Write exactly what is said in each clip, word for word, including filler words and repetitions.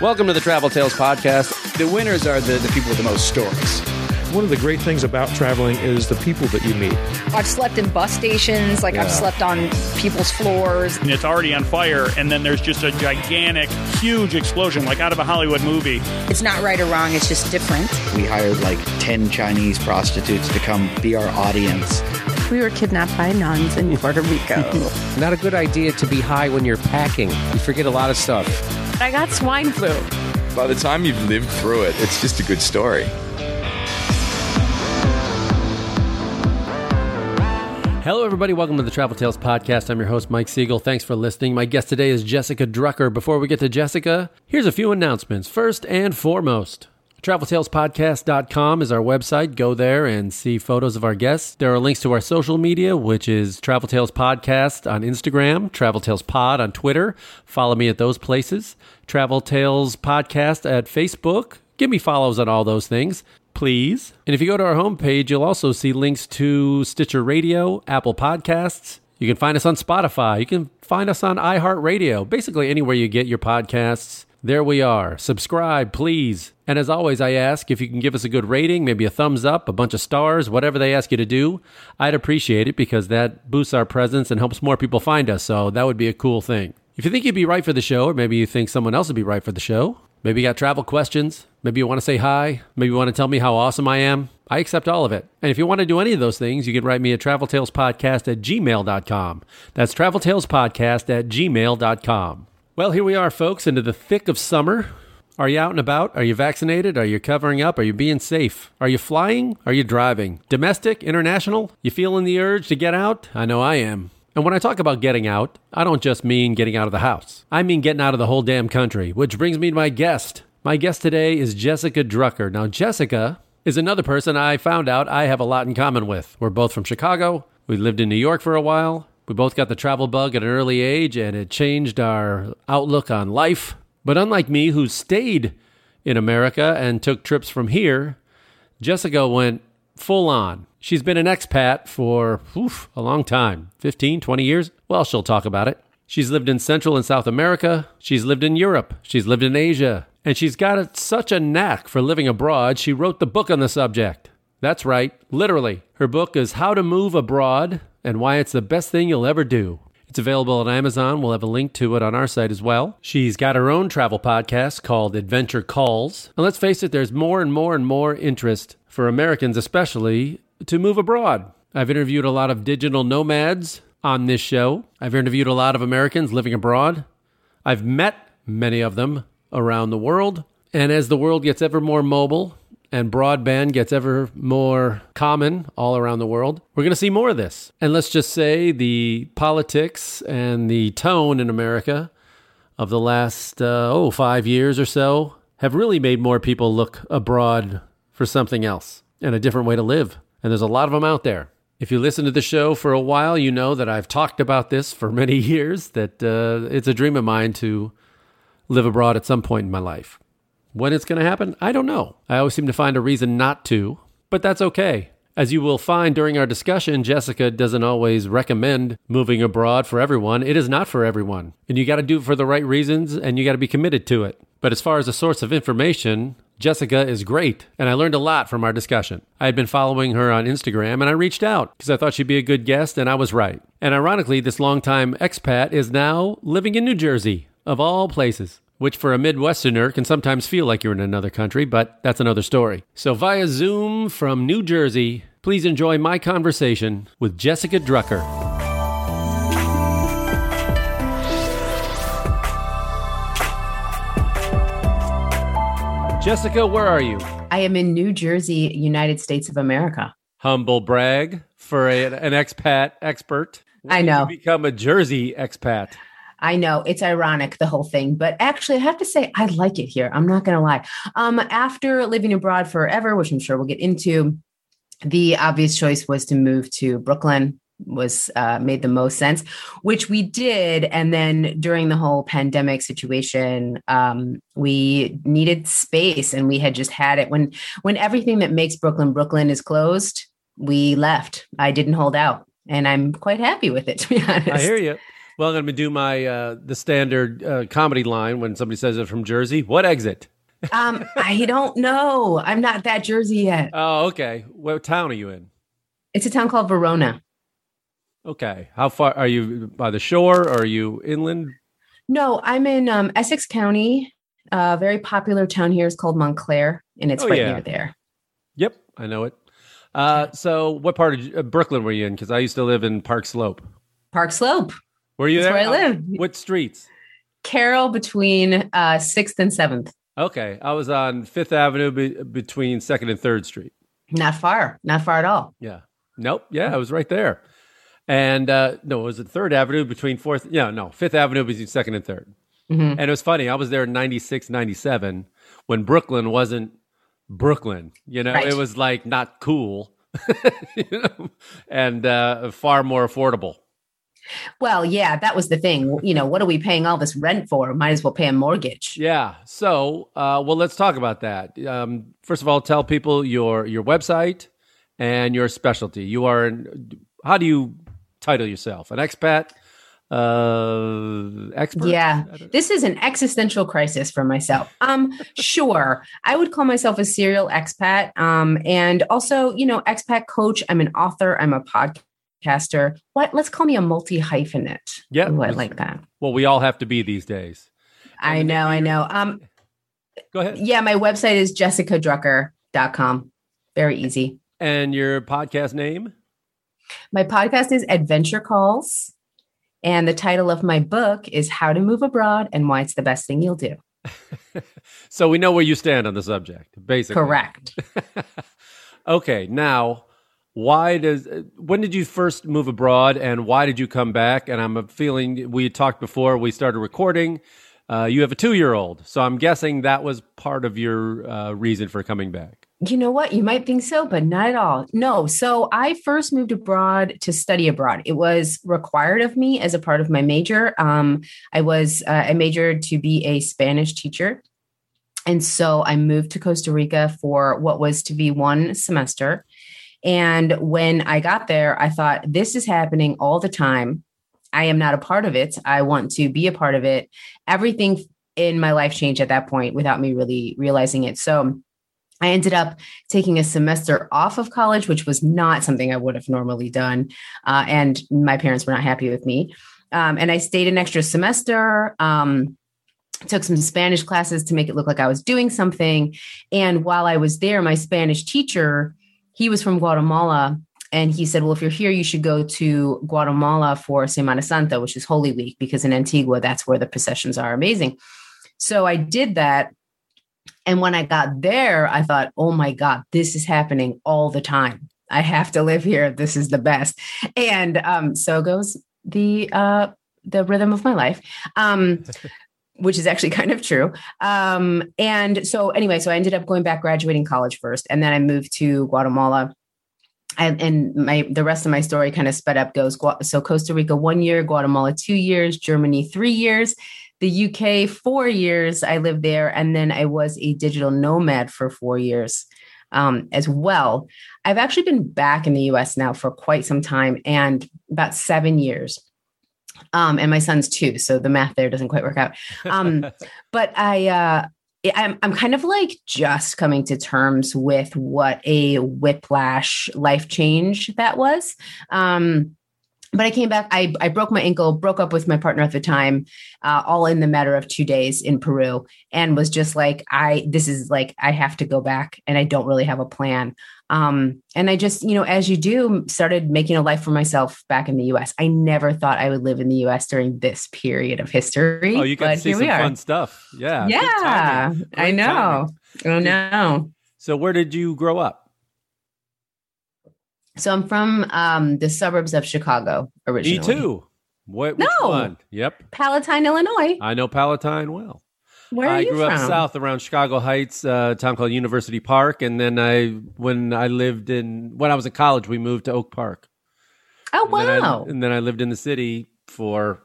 Welcome to the Travel Tales Podcast. The winners are the, the people with the most stories. One of the great things about traveling is the people that you meet. I've slept in bus stations, like yeah. I've slept on people's floors. And it's already on fire, and then there's just a gigantic, huge explosion, like out of a Hollywood movie. It's not right or wrong, it's just different. We hired like ten Chinese prostitutes to come be our audience. We were kidnapped by nuns in Puerto Rico. Not a good idea to be high when you're packing. You forget a lot of stuff. I got swine flu. By the time you've lived through it, it's just a good story. Hello, everybody. Welcome to the Travel Tales Podcast. I'm your host, Mike Siegel. Thanks for listening. My guest today is Jessica Drucker. Before we get to Jessica, here's a few announcements. First and foremost, travel tales podcast dot com is our website. Go there and see photos of our guests. There are links to our social media, which is Travel Tales Podcast on Instagram, Travel Tales Pod on Twitter. Follow me at those places. Travel Tales Podcast at Facebook. Give me follows on all those things, please. And if you go to our homepage, you'll also see links to Stitcher Radio, Apple Podcasts. You can find us on Spotify. You can find us on iHeartRadio. Basically, anywhere you get your podcasts. There we are. Subscribe, please. And as always, I ask if you can give us a good rating, maybe a thumbs up, a bunch of stars, whatever they ask you to do. I'd appreciate it because that boosts our presence and helps more people find us. So that would be a cool thing. If you think you'd be right for the show, or maybe you think someone else would be right for the show, maybe you got travel questions, maybe you want to say hi, maybe you want to tell me how awesome I am, I accept all of it. And if you want to do any of those things, you can write me at travel tales podcast at gmail dot com. That's travel tales podcast at gmail dot com. Well, here we are, folks, into the thick of summer. Are you out and about? Are you vaccinated? Are you covering up? Are you being safe? Are you flying? Are you driving? Domestic? International? You feeling the urge to get out? I know I am. And when I talk about getting out, I don't just mean getting out of the house. I mean getting out of the whole damn country, which brings me to my guest. My guest today is Jessica Drucker. Now, Jessica is another person I found out I have a lot in common with. We're both from Chicago. We lived in New York for a while. We both got the travel bug at an early age, and it changed our outlook on life. But unlike me, who stayed in America and took trips from here, Jessica went full on. She's been an expat for oof, a long time, fifteen, twenty years. Well, she'll talk about it. She's lived in Central and South America. She's lived in Europe. She's lived in Asia. And she's got a, such a knack for living abroad, she wrote the book on the subject. That's right, literally. Her book is How to Move Abroad and Why It's the Best Thing You'll Ever Do. It's available on Amazon. We'll have a link to it on our site as well. She's got her own travel podcast called Adventure Calls. And let's face it, there's more and more and more interest for Americans especially to move abroad. I've interviewed a lot of digital nomads on this show. I've interviewed a lot of Americans living abroad. I've met many of them around the world. And as the world gets ever more mobile, and broadband gets ever more common all around the world, we're going to see more of this. And let's just say the politics and the tone in America of the last, uh, oh, five years or so have really made more people look abroad for something else and a different way to live. And there's a lot of them out there. If you listen to the show for a while, you know that I've talked about this for many years, that uh, it's a dream of mine to live abroad at some point in my life. When it's going to happen, I don't know. I always seem to find a reason not to, but that's okay. As you will find during our discussion, Jessica doesn't always recommend moving abroad for everyone. It is not for everyone. And you got to do it for the right reasons, and you got to be committed to it. But as far as a source of information, Jessica is great, and I learned a lot from our discussion. I had been following her on Instagram, and I reached out because I thought she'd be a good guest, and I was right. And ironically, this longtime expat is now living in New Jersey, of all places, which for a Midwesterner can sometimes feel like you're in another country, but that's another story. So via Zoom from New Jersey, please enjoy my conversation with Jessica Drucker. Jessica, where are you? I am in New Jersey, United States of America. Humble brag for a, an expat expert. When I know. You become a Jersey expat. I know it's ironic, the whole thing, but actually I have to say, I like it here. I'm not going to lie. Um, after living abroad forever, which I'm sure we'll get into, the obvious choice was to move to Brooklyn, was uh, made the most sense, which we did. And then during the whole pandemic situation, um, we needed space and we had just had it. When, when everything that makes Brooklyn, Brooklyn is closed, we left. I didn't hold out and I'm quite happy with it, to be honest. I hear you. Well, I'm going to do my uh, the standard uh, comedy line when somebody says it from Jersey. What exit? um, I don't know. I'm not that Jersey yet. Oh, okay. What town are you in? It's a town called Verona. Okay. How far are you by the shore? Or are you inland? No, I'm in um, Essex County. A uh, very popular town here is called Montclair, and it's oh, right yeah. near there. Yep, I know it. Uh, so what part of uh, Brooklyn were you in? Because I used to live in Park Slope. Park Slope. Were you That's there? Where I live. What streets? Carroll between uh, sixth and seventh. Okay. I was on fifth Avenue be- between second and third Street. Not far. Not far at all. Yeah. Nope. Yeah, I was right there. And uh, no, was it third Avenue between fourth? Yeah, no, fifth Avenue between second and third. Mm-hmm. And it was funny. I was there in ninety-six, ninety-seven when Brooklyn wasn't Brooklyn. You know, right. It was like not cool you know? and uh, far more affordable. Well, yeah, that was the thing. You know, what are we paying all this rent for? Might as well pay a mortgage. Yeah. So, uh, well, let's talk about that. Um, first of all, tell people your your website and your specialty. You are, an, how do you title yourself? An expat? Uh, expert? Yeah. This is an existential crisis for myself. Um, sure. I would call myself a serial expat. Um, and also, you know, expat coach. I'm an author. I'm a podcast. Caster. What? Let's call me a multi-hyphenate. Yeah. I like that. Well, we all have to be these days. I and know. I know. Um, Go ahead. Yeah. My website is jessica drucker dot com. Very easy. And your podcast name? My podcast is Adventure Calls. And the title of my book is How to Move Abroad and Why It's the Best Thing You'll Do. So we know where you stand on the subject, basically. Correct. Okay. Now, Why does, when did you first move abroad and why did you come back? And I'm feeling we talked before we started recording. Uh, you have a two-year-old. So I'm guessing that was part of your uh, reason for coming back. You know what? You might think so, but not at all. No. So I first moved abroad to study abroad. It was required of me as a part of my major. Um, I was, uh, I majored to be a Spanish teacher. And so I moved to Costa Rica for what was to be one semester. And when I got there, I thought, this is happening all the time. I am not a part of it. I want to be a part of it. Everything in my life changed at that point without me really realizing it. So I ended up taking a semester off of college, which was not something I would have normally done. Uh, and my parents were not happy with me. Um, and I stayed an extra semester. Um, took some Spanish classes to make it look like I was doing something. And while I was there, my Spanish teacher, he was from Guatemala, and he said, well, if you're here, you should go to Guatemala for Semana Santa, which is Holy Week, because in Antigua, that's where the processions are amazing. So I did that. And when I got there, I thought, oh my God, this is happening all the time. I have to live here. This is the best. And um, so goes the uh, the rhythm of my life. Um which is actually kind of true. Um, and so anyway, so I ended up going back, graduating college first, and then I moved to Guatemala. I, and my the rest of my story kind of sped up goes. So Costa Rica, one year, Guatemala, two years, Germany, three years, the U K, four years. I lived there. And then I was a digital nomad for four years um, as well. I've actually been back in the U S now for quite some time and about seven years. Um, and my son's two, so the math there doesn't quite work out. Um, but I, uh, I'm, I'm kind of like just coming to terms with what a whiplash life change that was. Um, but I came back, I, I broke my ankle, broke up with my partner at the time, uh, all in the matter of two days in Peru, and was just like, I, this is like, I have to go back and I don't really have a plan. Um, and I just, you know, as you do, started making a life for myself back in the U S. I never thought I would live in the U S during this period of history. Oh, you got to see some fun stuff. Yeah. Yeah. I know. I know. So where did you grow up? So I'm from, um, the suburbs of Chicago originally. Me too. What? Which no. One? Yep. Palatine, Illinois. I know Palatine well. Where are I you grew from? Up south around Chicago Heights, uh, a town called University Park. And then I, when I lived in, when I was in college, we moved to Oak Park. Oh, and wow. Then I, and then I lived in the city for,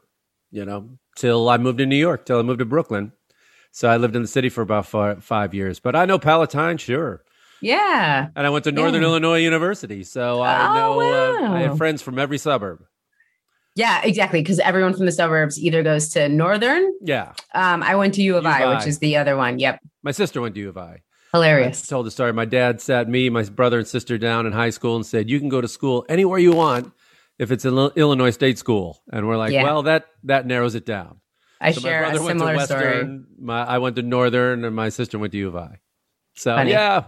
you know, till I moved to New York, till I moved to Brooklyn. So I lived in the city for about five, five years. But I know Palatine, sure. Yeah. And I went to Northern yeah. Illinois University. So I oh, know, wow. uh, I have friends from every suburb. Yeah, exactly. Because everyone from the suburbs either goes to Northern. Yeah. Um, I went to U of I, I, which is the other one. Yep. My sister went to U of I. Hilarious. I told the story. My dad sat me, my brother and sister down in high school and said, you can go to school anywhere you want if it's an Illinois State School. And we're like, yeah. well, that that narrows it down. I so share a similar Western, story. My, I went to Northern and my sister went to U of I. So, Funny. yeah.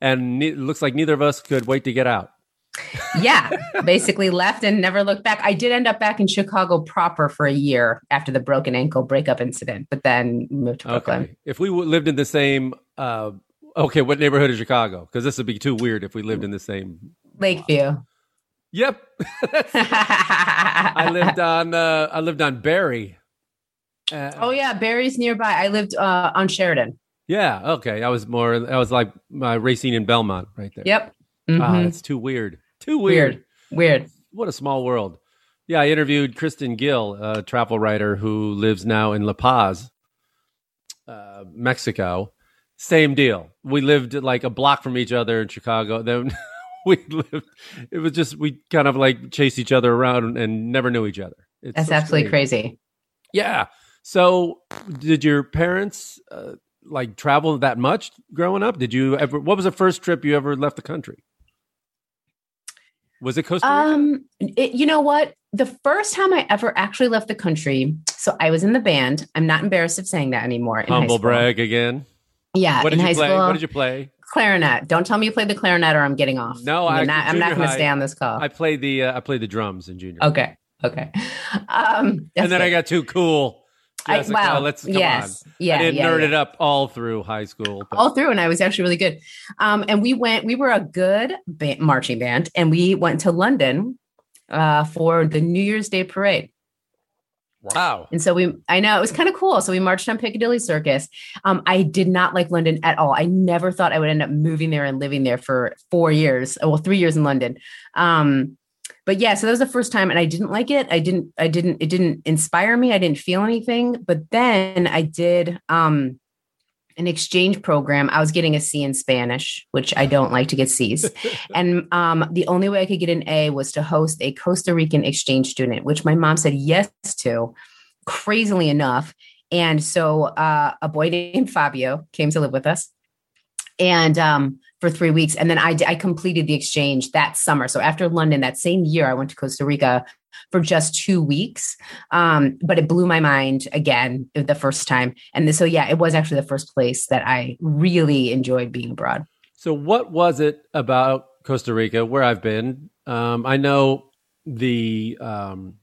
And it looks like neither of us could wait to get out. Yeah, basically left and never looked back. I did end up back in Chicago proper for a year after the broken ankle breakup incident, but then moved to Brooklyn. Okay. If we w- lived in the same, uh, okay, what neighborhood is Chicago? Because this would be too weird if we lived in the same. Lakeview. Yep. I lived on uh, I lived on Barry. Uh, oh yeah, Barry's nearby. I lived uh, on Sheridan. Yeah. Okay. I was more. I was like my uh, Racine and Belmont right there. Yep. Mm-hmm. Ah, it's too weird. Too weird. Weird. Weird. What a small world. Yeah, I interviewed Kristen Gill, a travel writer who lives now in La Paz, uh, Mexico. Same deal. We lived like a block from each other in Chicago. Then we lived. It was just we kind of like chased each other around and never knew each other. It's That's so absolutely strange. Crazy. Yeah. So, did your parents uh, like travel that much growing up? Did you ever? What was the first trip you ever left the country? Was it Costa Rica? Um, it, you know what? The first time I ever actually left the country, so I was in the band. I'm not embarrassed of saying that anymore. Humble brag again. Yeah. What did in you high play? School, what did you play? Clarinet. Don't tell me you played the clarinet, or I'm getting off. No, I'm I, not. I'm not going to stay on this call. I played the uh, I played the drums in junior. Okay. Okay. Um, and then it. I got too cool. Jessica, I, wow. Let's come yes. on. Yeah, I didn't yeah, nerd yeah. it up all through high school. But. All through. And I was actually really good. Um, and we went, we were a good ba- marching band, and we went to London uh, for the New Year's Day parade. Wow. And so we, I know it was kind of cool. So we marched on Piccadilly Circus. Um, I did not like London at all. I never thought I would end up moving there and living there for four years. Well, three years in London. Um, But yeah, so that was the first time, and I didn't like it. I didn't, I didn't, it didn't inspire me. I didn't feel anything. But then I did um, an exchange program. I was getting a C in Spanish, which I don't like to get C's. And um, the only way I could get an A was to host a Costa Rican exchange student, which my mom said yes to, crazily enough. And so uh, a boy named Fabio came to live with us. And um, for three weeks. And then I, I completed the exchange that summer. So after London, that same year, I went to Costa Rica for just two weeks. Um, but it blew my mind again the first time. And so, yeah, it was actually the first place that I really enjoyed being abroad. So what was it about Costa Rica, where I've been? Um, I know the um,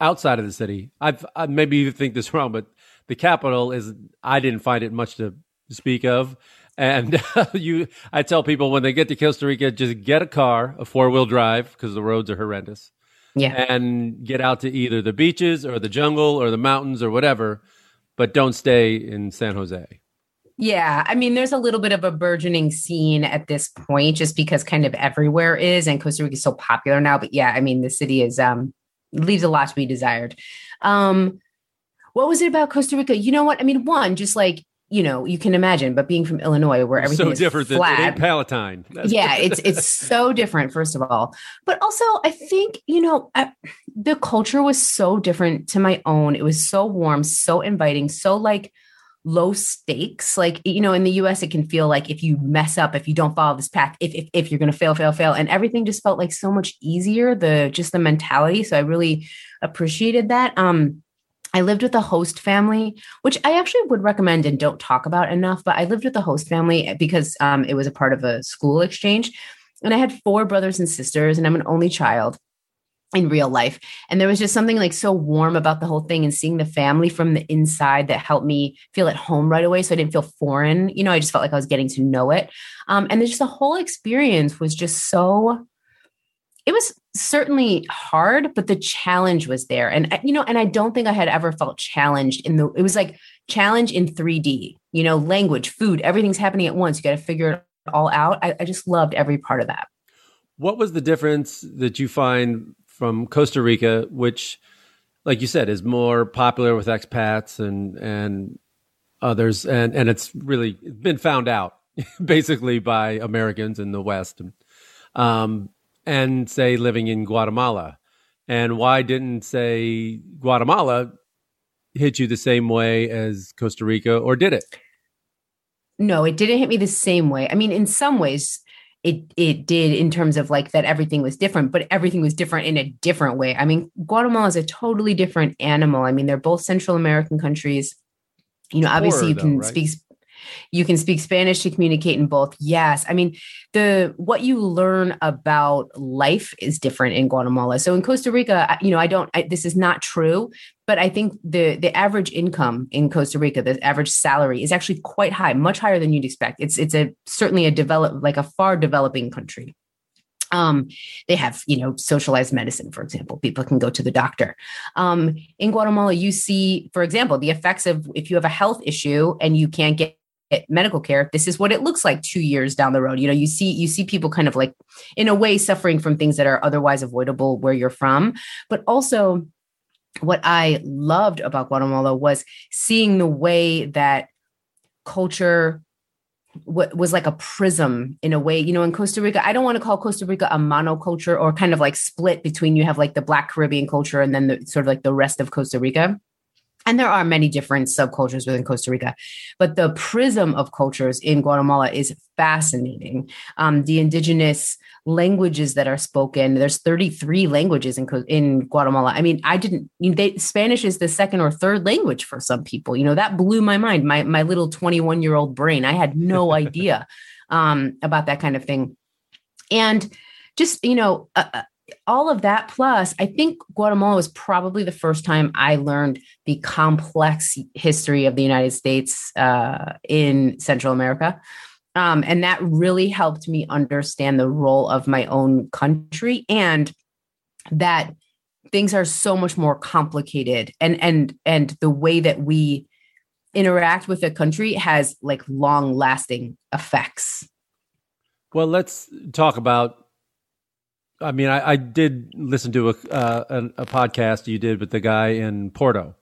outside of the city, I've I, maybe you think this wrong, but the capital is, I didn't find it much to speak of. And uh, you, I tell people when they get to Costa Rica, just get a car, a four-wheel drive, because the roads are horrendous. Yeah. And get out to either the beaches or the jungle or the mountains or whatever, but don't stay in San Jose. Yeah. I mean, there's a little bit of a burgeoning scene at this point, just because kind of everywhere is, and Costa Rica is so popular now. But yeah, I mean, the city is um, leaves a lot to be desired. Um, what was it about Costa Rica? You know what? I mean, one, just like, you know, you can imagine, but being from Illinois, where everything so is different flat, than it ain't Palatine. That's yeah, it's it's so different, first of all. But also, I think, you know, I, the culture was so different to my own. It was so warm, so inviting, so like low stakes. Like, you know, in the U S, it can feel like if you mess up, if you don't follow this path, if if, if you're going to fail, fail, fail. And everything just felt like so much easier, the just the mentality. So I really appreciated that. Um I lived with a host family, which I actually would recommend and don't talk about enough, but I lived with a host family because um, it was a part of a school exchange, and I had four brothers and sisters, and I'm an only child in real life. And there was just something like so warm about the whole thing and seeing the family from the inside that helped me feel at home right away. So I didn't feel foreign. You know, I just felt like I was getting to know it. Um, and just the whole experience was just so, it was certainly hard, but the challenge was there. And, you know, and I don't think I had ever felt challenged in the, it was like challenge in three D, you know, language, food, everything's happening at once. You got to figure it all out. I, I just loved every part of that. What was the difference that you find from Costa Rica, which, like you said, is more popular with expats and, and others. And, and it's really been found out basically by Americans in the West. Um, and say living in Guatemala And why didn't, say, Guatemala hit you the same way as Costa Rica, or did it? No, it didn't hit me the same way. I mean, in some ways it it did, in terms of like that everything was different, but everything was different in a different way. I mean, Guatemala is a totally different animal. I mean, they're both Central American countries. You know, obviously you can speak you can speak Spanish to communicate in both. Yes. I mean, the what you learn about life is different in Guatemala. So in Costa Rica, you know, I don't, I, this is not true, but I think the the average income in Costa Rica, the average salary is actually quite high, much higher than you'd expect. It's it's a certainly a developed, like a far developing country. Um, they have, you know, socialized medicine, for example. People can go to the doctor. Um, in Guatemala, you see, for example, the effects of if you have a health issue and you can't get medical care, this is what it looks like two years down the road. You know, you see, you see people kind of like, in a way, suffering from things that are otherwise avoidable where you're from. But also, what I loved about Guatemala was seeing the way that culture What was like a prism in a way. You know, in Costa Rica, I don't want to call Costa Rica a monoculture, or kind of like split between, you have like the Black Caribbean culture and then the sort of like the rest of Costa Rica. And there are many different subcultures within Costa Rica, but the prism of cultures in Guatemala is fascinating. Um, the indigenous languages that are spoken, there's thirty-three languages in in Guatemala. I mean, I didn't, you know, they, Spanish is the second or third language for some people. You know, that blew my mind. My, my little twenty-one-year-old brain, I had no idea um, about that kind of thing. And just, you know, uh, all of that. Plus, I think Guatemala was probably the first time I learned the complex history of the United States uh, in Central America. Um, and that really helped me understand the role of my own country, and that things are so much more complicated, and, and, and the way that we interact with a country has like long lasting effects. Well, let's talk about, I mean, I, I did listen to a, uh, a a podcast you did with the guy in Porto,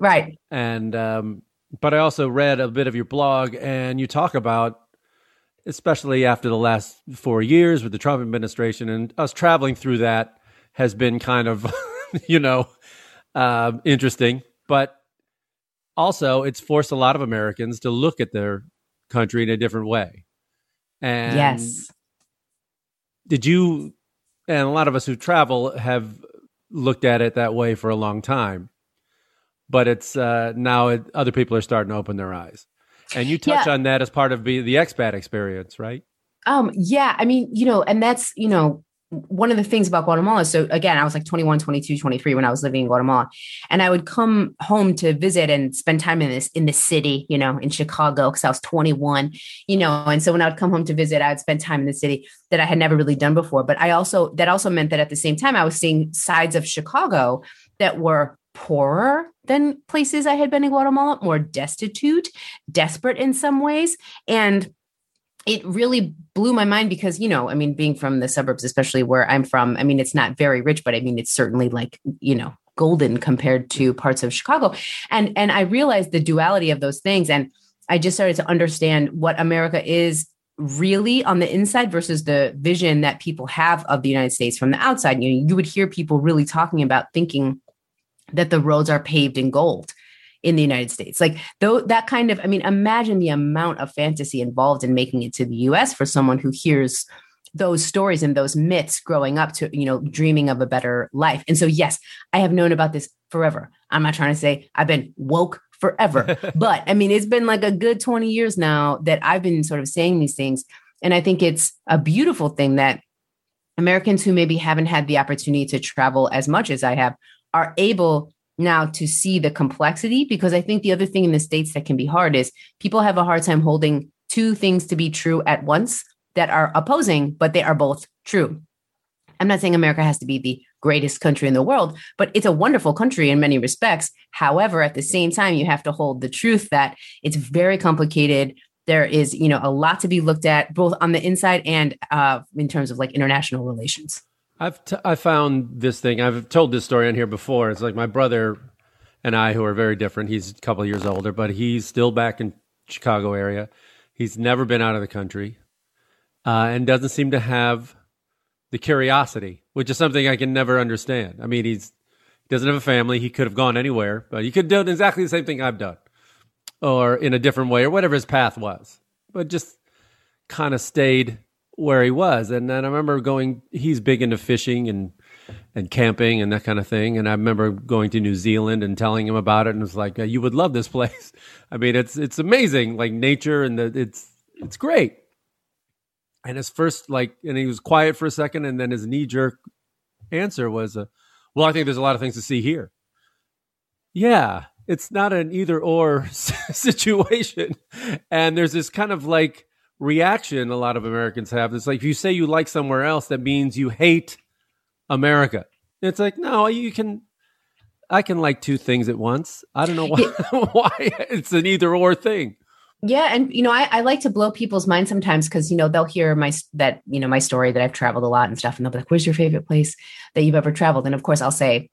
right? And um, but I also read a bit of your blog, and you talk about, especially after the last four years with the Trump administration, and us traveling through that has been kind of, you know, uh, interesting. But also, it's forced a lot of Americans to look at their country in a different way. And yes. Did you, and a lot of us who travel have looked at it that way for a long time, but it's uh, now it, other people are starting to open their eyes. And you touch yeah. on that as part of the, the expat experience, right? Um, yeah. I mean, you know, and that's, you know, one of the things about Guatemala. So again, I was like twenty-one, twenty-two, twenty-three when I was living in Guatemala, and I would come home to visit and spend time in this, in the city, you know, in Chicago, cause I was twenty-one, you know? And so when I would come home to visit, I would spend time in the city that I had never really done before. But I also, that also meant that at the same time, I was seeing sides of Chicago that were poorer than places I had been in Guatemala, more destitute, desperate in some ways. And it really blew my mind because, you know, I mean, being from the suburbs, especially where I'm from, I mean, it's not very rich, but I mean, it's certainly like, you know, golden compared to parts of Chicago. And, and I realized the duality of those things. And I just started to understand what America is really on the inside versus the vision that people have of the United States from the outside. You know, you would hear people really talking about thinking that the roads are paved in gold in the United States. Like though that kind of, I mean, imagine the amount of fantasy involved in making it to the U S for someone who hears those stories and those myths growing up to, you know, dreaming of a better life. And so, yes, I have known about this forever. I'm not trying to say I've been woke forever, but I mean, it's been like a good twenty years now that I've been sort of saying these things. And I think it's a beautiful thing that Americans who maybe haven't had the opportunity to travel as much as I have are able now to see the complexity, because I think the other thing in the States that can be hard is people have a hard time holding two things to be true at once that are opposing, but they are both true. I'm not saying America has to be the greatest country in the world, but it's a wonderful country in many respects. However, at the same time, you have to hold the truth that it's very complicated. There is, you know, a lot to be looked at both on the inside and uh, in terms of like international relations. I've t- I found this thing. I've told this story on here before. It's like my brother and I, who are very different. He's a couple of years older, but he's still back in Chicago area. He's never been out of the country, uh, and doesn't seem to have the curiosity, which is something I can never understand. I mean, he's he doesn't have a family. He could have gone anywhere, but he could have done exactly the same thing I've done, or in a different way, or whatever his path was, but just kind of stayed where he was. And then I remember going, he's big into fishing and and camping and that kind of thing. And I remember going to New Zealand and telling him about it, and it was like, you would love this place. I mean, it's it's amazing, like nature, and the, it's it's great. And his first, like, and he was quiet for a second, and then his knee-jerk answer was, uh, well, I think there's a lot of things to see here. Yeah, it's not an either-or situation. And there's this kind of, like, reaction a lot of Americans have. It's like, if you say you like somewhere else, that means you hate America. It's like, no, you can, I can like two things at once. I don't know why, why it's an either-or thing. Yeah. And, you know, I, I like to blow people's minds sometimes because, you know, they'll hear my, that, you know, my story that I've traveled a lot and stuff. And they'll be like, where's your favorite place that you've ever traveled? And of course I'll say,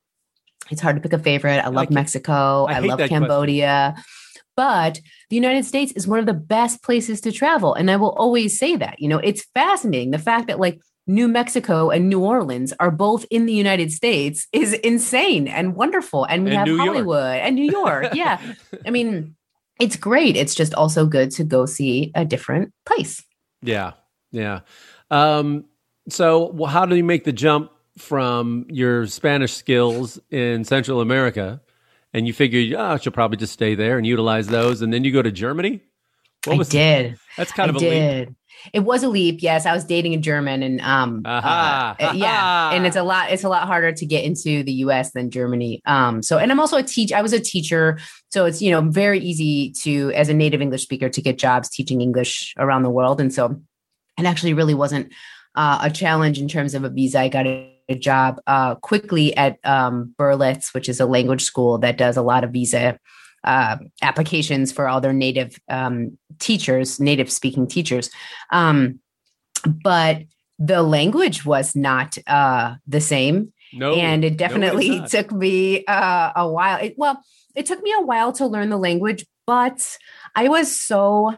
it's hard to pick a favorite. I love I Mexico. I, I love Cambodia, question. But the United States is one of the best places to travel. And I will always say that, you know, it's fascinating. The fact that like New Mexico and New Orleans are both in the United States is insane and wonderful. And we and have New Hollywood York. and New York. Yeah. I mean, it's great. It's just also good to go see a different place. Yeah. Yeah. Um, so how do you make the jump from your Spanish skills in Central America? And you figure, oh, she'll probably just stay there and utilize those. And then you go to Germany? What was I did. That? That's kind I of a did. leap. It was a leap. Yes. I was dating a German and, um, uh-huh. uh, yeah. And it's a lot, it's a lot harder to get into the U S than Germany. Um, so, and I'm also a teach, I was a teacher. So it's, you know, very easy to, as a native English speaker, to get jobs teaching English around the world. And so it actually really wasn't uh, a challenge in terms of a visa. I got a, a job uh, quickly at um, Berlitz, which is a language school that does a lot of visa Uh, applications for all their native um, teachers, native speaking teachers. Um, but the language was not uh, the same. No, and it definitely no, took me uh, a while. It, well, it took me a while to learn the language, but I was so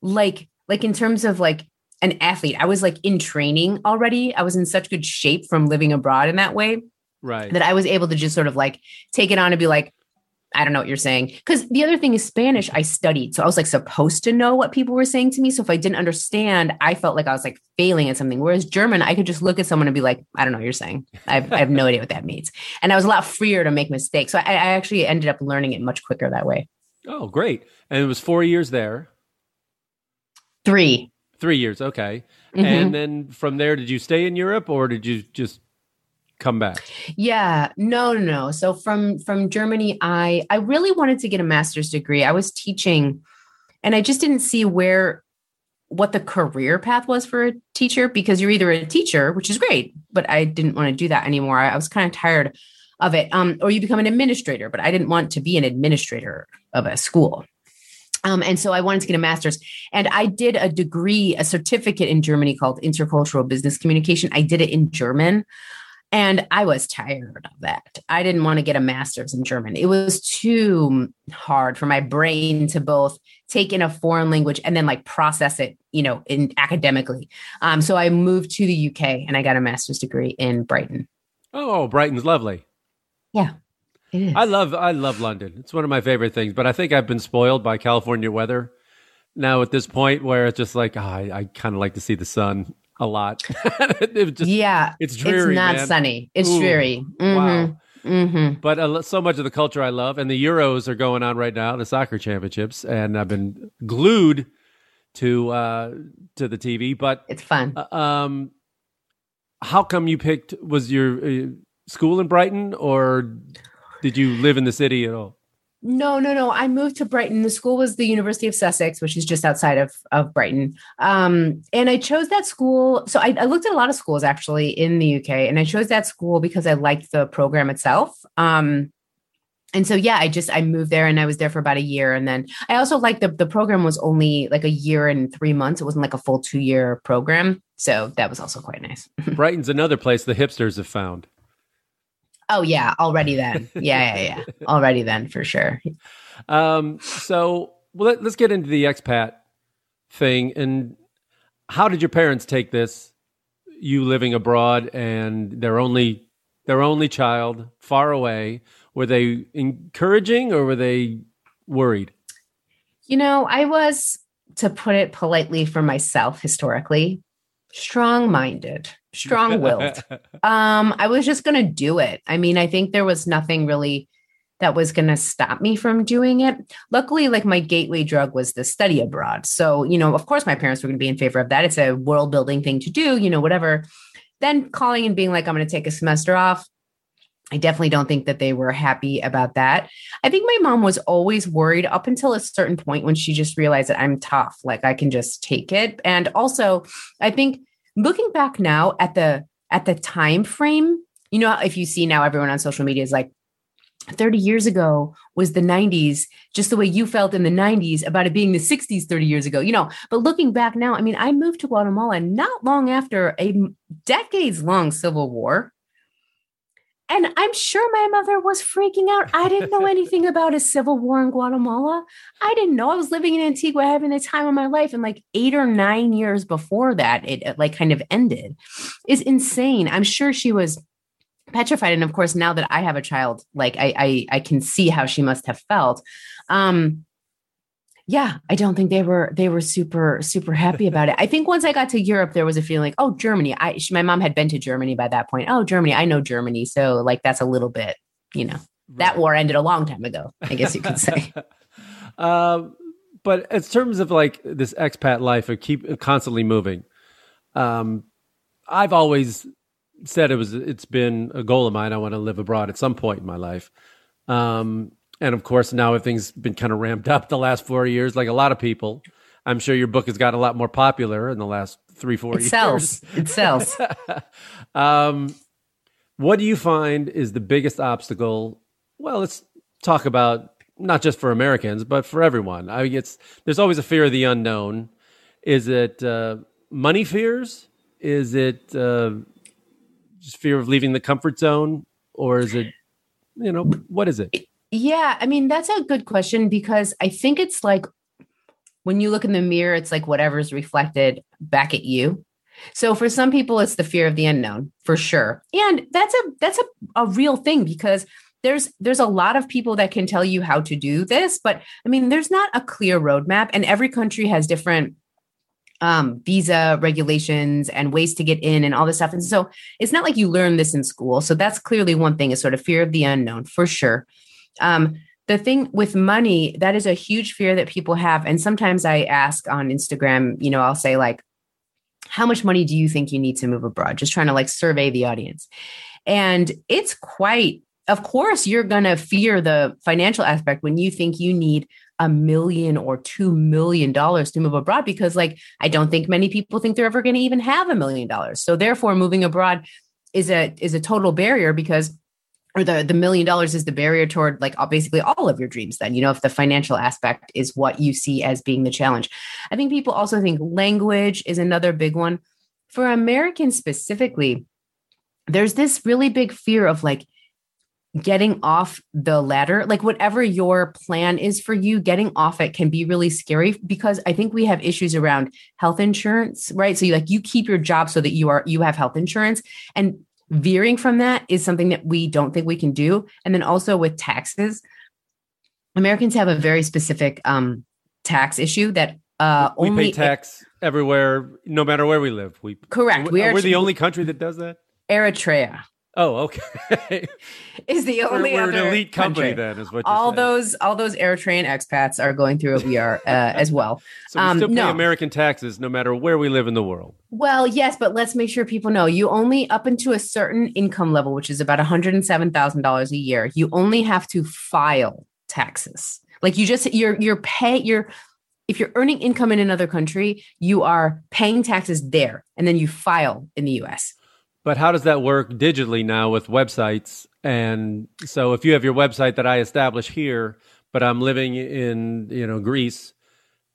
like, like in terms of like an athlete, I was like in training already. I was in such good shape from living abroad in that way. Right. That I was able to just sort of like take it on and be like, I don't know what you're saying. Because the other thing is Spanish, I studied. So I was like supposed to know what people were saying to me. So if I didn't understand, I felt like I was like failing at something. Whereas German, I could just look at someone and be like, I don't know what you're saying. I've, I have no idea what that means. And I was a lot freer to make mistakes. So I, I actually ended up learning it much quicker that way. Oh, great. And it was four years there. Three. Three years. Okay. Mm-hmm. And then from there, did you stay in Europe or did you just come back? Yeah, no, no, no. So from, from Germany, I, I really wanted to get a master's degree. I was teaching and I just didn't see where, what the career path was for a teacher, because you're either a teacher, which is great, but I didn't want to do that anymore. I, I was kind of tired of it. Um, or you become an administrator, but I didn't want to be an administrator of a school. Um, and so I wanted to get a master's, and I did a degree, a certificate in Germany called Intercultural Business Communication. I did it in German. And I was tired of that. I didn't want to get a master's in German. It was too hard for my brain to both take in a foreign language and then like process it, you know, in academically. Um, so I moved to the U K and I got a master's degree in Brighton. Oh, Brighton's lovely. Yeah, it is. I love, I love London. It's one of my favorite things, but I think I've been spoiled by California weather now at this point where it's just like, oh, I, I kind of like to see the sun a lot. It just, yeah. It's dreary. It's not man. sunny. It's Ooh, dreary. Mm-hmm. Wow. Mm-hmm. But uh, so much of the culture I love, and the Euros are going on right now, the soccer championships, and I've been glued to uh, to the T V. But it's fun. Uh, um, how come you picked? Was your uh, school in Brighton, or did you live in the city at all? No, no, no. I moved to Brighton. The school was the University of Sussex, which is just outside of, of Brighton. Um, and I chose that school. So I, I looked at a lot of schools actually in the U K, and I chose that school because I liked the program itself. Um, and so, yeah, I just, I moved there and I was there for about a year. And then I also liked the, the program was only like a year and three months. It wasn't like a full two year program. So that was also quite nice. Brighton's another place the hipsters have found. Oh yeah, already then. Yeah, yeah, yeah. Already then for sure. Um, so well, let, let's get into the expat thing. And how did your parents take this? you living abroad and their only their only child far away, were they encouraging or were they worried? You know, I was, to put it politely for myself historically, strong-minded, strong-willed. um, I was just going to do it. I mean, I think there was nothing really that was going to stop me from doing it. Luckily, like, my gateway drug was the study abroad. So, you know, of course, my parents were going to be in favor of that. It's a world-building thing to do, you know, whatever. Then calling and being like, I'm going to take a semester off. I definitely don't think that they were happy about that. I think my mom was always worried up until a certain point when she just realized that I'm tough, like I can just take it. And also, I think looking back now at the at the time frame, you know, if you see now everyone on social media is like, thirty years ago was the nineties, just the way you felt in the nineties about it being the sixties thirty years ago, you know. But looking back now, I mean, I moved to Guatemala not long after a decades-long civil war. And I'm sure my mother was freaking out. I didn't know anything about a civil war in Guatemala. I didn't know. I was living in Antigua, having the time of my life. And like eight or nine years before that, it, it like kind of ended. It's insane. I'm sure she was petrified. And of course, now that I have a child, like I, I, I can see how she must have felt. Um, Yeah, I don't think they were they were super, super happy about it. I think once I got to Europe, there was a feeling like, oh, Germany. I she, my mom had been to Germany by that point. Oh, Germany. I know Germany. So like that's a little bit, you know, right. That war ended a long time ago, I guess you could say. uh, but in terms of like this expat life of keep constantly moving, um, I've always said it was it's been a goal of mine. I want to live abroad at some point in my life. Um And of course, now everything's been kind of ramped up the last four years, like a lot of people. I'm sure your book has gotten a lot more popular in the last three, four it years. It sells. It sells. um, what do you find is the biggest obstacle? Well, let's talk about not just for Americans, but for everyone. I mean, it's, there's always a fear of the unknown. Is it uh, money fears? Is it uh, just fear of leaving the comfort zone? Or is it, you know, what is it? Yeah, I mean, that's a good question because I think it's like when you look in the mirror, it's like whatever's reflected back at you. So for some people, it's the fear of the unknown, for sure. And that's a that's a, a real thing because there's there's a lot of people that can tell you how to do this. But I mean, there's not a clear roadmap and every country has different um, visa regulations and ways to get in and all this stuff. And so it's not like you learn this in school. So that's clearly one thing is sort of fear of the unknown, for sure. Um, the thing with money, that is a huge fear that people have. And sometimes I ask on Instagram, you know, I'll say like, how much money do you think you need to move abroad? Just trying to like survey the audience. And it's quite, of course, you're going to fear the financial aspect when you think you need a million or two million dollars to move abroad, because like, I don't think many people think they're ever going to even have a million dollars. So therefore moving abroad is a, is a total barrier because or the, the million dollars is the barrier toward like basically all of your dreams then, you know, if the financial aspect is what you see as being the challenge. I think people also think language is another big one. For Americans specifically, there's this really big fear of like getting off the ladder, like whatever your plan is for you, getting off it can be really scary because I think we have issues around health insurance, right? So you like you keep your job so that you are you have health insurance and veering from that is something that we don't think we can do. And then also with taxes, Americans have a very specific um, tax issue that uh, we only- We pay tax it, everywhere, no matter where we live. We Correct. We are we're the only country that does that? Eritrea. Oh, okay. Is the only we're, we're other an elite country, country then, is what you're all saying. Those all those Eritrean expats are going through a V R uh, as well. So we um, still pay no. American taxes no matter where we live in the world. Well, yes, but let's make sure people know you only up into a certain income level, which is about one hundred seven thousand dollars a year. You only have to file taxes. Like you just you're you're pay you're if you're earning income in another country, you are paying taxes there, and then you file in the U S. But how does that work digitally now with websites? And so if you have your website that I establish here, but I'm living in, you know, Greece,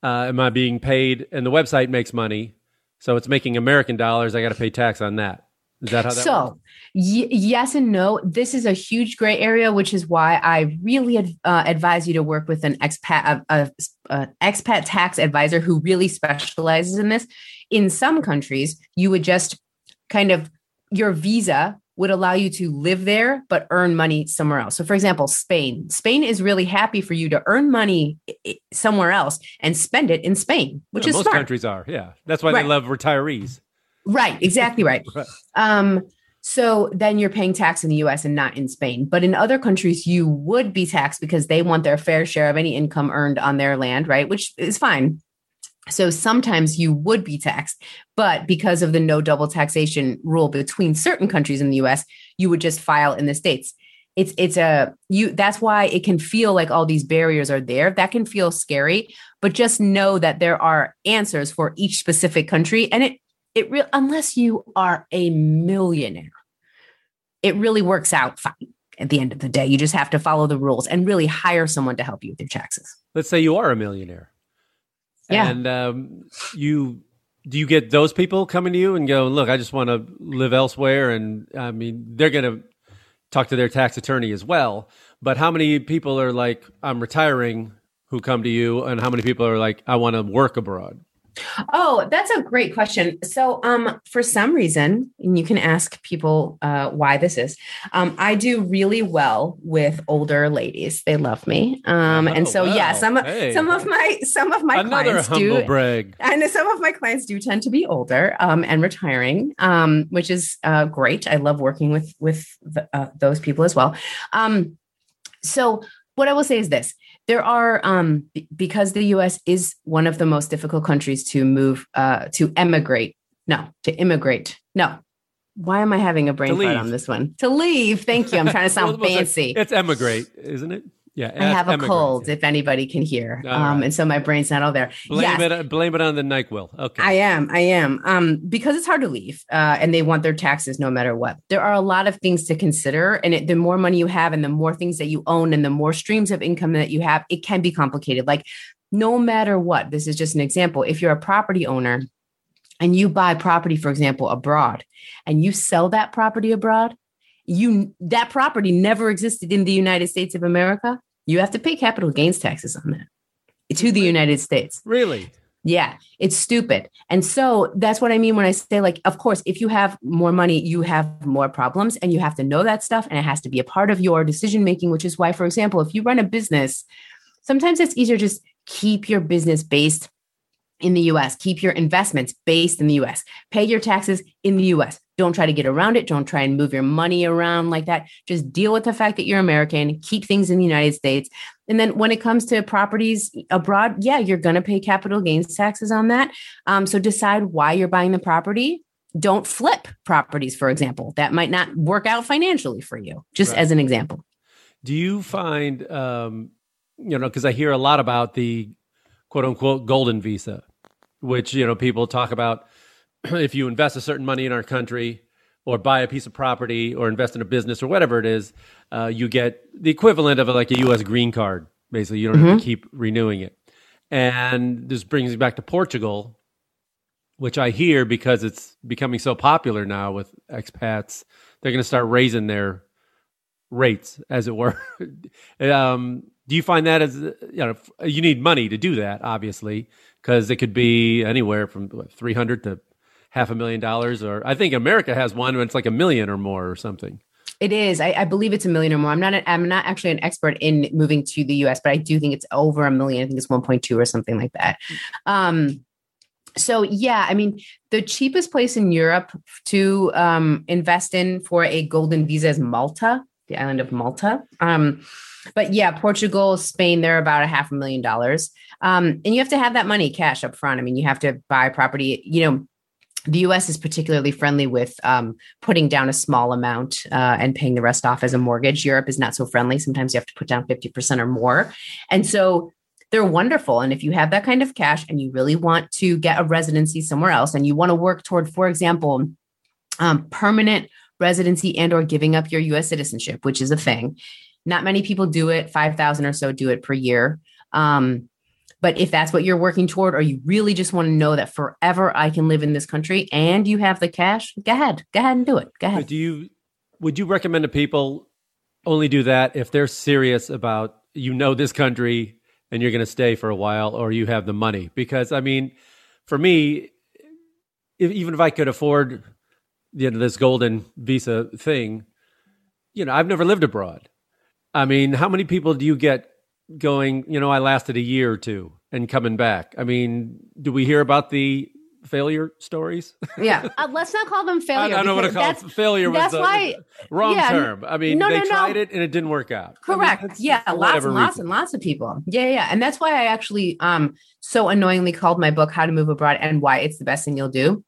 uh, am I being paid? And the website makes money. So it's making American dollars. I got to pay tax on that. Is that how that so, works? Y- yes and no. This is a huge gray area, which is why I really ad- uh, advise you to work with an expat, uh, uh, uh, expat tax advisor who really specializes in this. In some countries, you would just kind of your visa would allow you to live there, but earn money somewhere else. So for example, Spain, Spain is really happy for you to earn money somewhere else and spend it in Spain, which yeah, is most smart. Countries are. Yeah. That's why right. they love retirees. Right. Exactly. Right. right. Um, so then you're paying tax in the U S and not in Spain, but in other countries you would be taxed because they want their fair share of any income earned on their land. Right. Which is fine. So sometimes you would be taxed, but because of the no double taxation rule between certain countries in the U S, you would just file in the States. It's, it's a, you, that's why it can feel like all these barriers are there. That can feel scary, but just know that there are answers for each specific country. And it, it real, unless you are a millionaire, it really works out fine. At the end of the day, you just have to follow the rules and really hire someone to help you with your taxes. Let's say you are a millionaire. Yeah. And um, you, do you get those people coming to you and go, look, I just want to live elsewhere? And I mean, they're going to talk to their tax attorney as well. But how many people are like, I'm retiring, who come to you? And how many people are like, I want to work abroad? Oh, that's a great question. So um, for some reason, and you can ask people uh, why this is, um, I do really well with older ladies. They love me. Um, oh, and so, wow. yeah, some, hey. some of my, some of my Another clients humble do, brag. And some of my clients do tend to be older um, and retiring, um, which is uh, great. I love working with, with the, uh, those people as well. Um, so what I will say is this. There are, um, because the U S is one of the most difficult countries to move, uh, to emigrate. No, to immigrate. No. Why am I having a brain fart on this one? To leave. Thank you. I'm trying to sound well, fancy. It's emigrate, isn't it? Yeah. I have emigrate. a cold, if anybody can hear. All um, right. And so my brain's not all there. Blame, yes. it, blame it on the NyQuil. Okay. I am. I am. Um, because it's hard to leave uh, and they want their taxes no matter what. There are a lot of things to consider. And it, the more money you have and the more things that you own and the more streams of income that you have, it can be complicated. Like no matter what, this is just an example. If you're a property owner and you buy property, for example, abroad, and you sell that property abroad, you that property never existed in the United States of America. You have to pay capital gains taxes on that to the United States. Really? Yeah, it's stupid. And so that's what I mean when I say, like, of course, if you have more money, you have more problems and you have to know that stuff. And it has to be a part of your decision making, which is why, for example, if you run a business, sometimes it's easier just keep your business based in the U S, keep your investments based in the U S, pay your taxes in the U S. Don't try to get around it. Don't try and move your money around like that. Just deal with the fact that you're American, keep things in the United States. And then when it comes to properties abroad, yeah, you're going to pay capital gains taxes on that. Um, so decide why you're buying the property. Don't flip properties, for example. That might not work out financially for you, just right. as an example. Do you find, um, you know, because I hear a lot about the quote unquote golden visa, which, you know, people talk about. If you invest a certain money in our country or buy a piece of property or invest in a business or whatever it is, uh, you get the equivalent of a, like a U S green card. Basically, you don't mm-hmm. have to keep renewing it. And this brings me back to Portugal, which I hear because it's becoming so popular now with expats, they're going to start raising their rates, as it were. um, do you find that as, you know, you need money to do that, obviously, because it could be anywhere from what, three hundred to half a million dollars, or I think America has one when it's like a million or more or something. It is. I, I believe it's a million or more. I'm not, a, I'm not actually an expert in moving to the U S, but I do think it's over a million. I think it's one point two or something like that. Um, so yeah, I mean, the cheapest place in Europe to um, invest in for a golden visa is Malta, the island of Malta. Um, but yeah, Portugal, Spain, they're about a half a million dollars. Um, and you have to have that money cash up front. I mean, you have to buy property, you know. The U S is particularly friendly with um, putting down a small amount uh, and paying the rest off as a mortgage. Europe is not so friendly. Sometimes you have to put down fifty percent or more. And so they're wonderful. And if you have that kind of cash and you really want to get a residency somewhere else and you want to work toward, for example, um, permanent residency and or giving up your U S citizenship, which is a thing. Not many people do it. five thousand or so do it per year. Um But if that's what you're working toward, or you really just want to know that forever I can live in this country and you have the cash, go ahead, go ahead and do it. Go ahead. Do you, would you recommend to people only do that if they're serious about, you know, this country and you're going to stay for a while, or you have the money? Because I mean, for me, if, even if I could afford you know, this golden visa thing, you know, I've never lived abroad. I mean, how many people do you get going, you know, I lasted a year or two and coming back? I mean, do we hear about the failure stories? Yeah. Uh, let's not call them failure. I, I don't want to call it failure. That's was the, why. Wrong yeah, term. I mean, no, they no, tried no. it and it didn't work out. Correct. I mean, yeah. Lots and lots reason. and lots of people. Yeah. Yeah. And that's why I actually um, so annoyingly called my book, How to Move Abroad and Why It's the Best Thing You'll Do.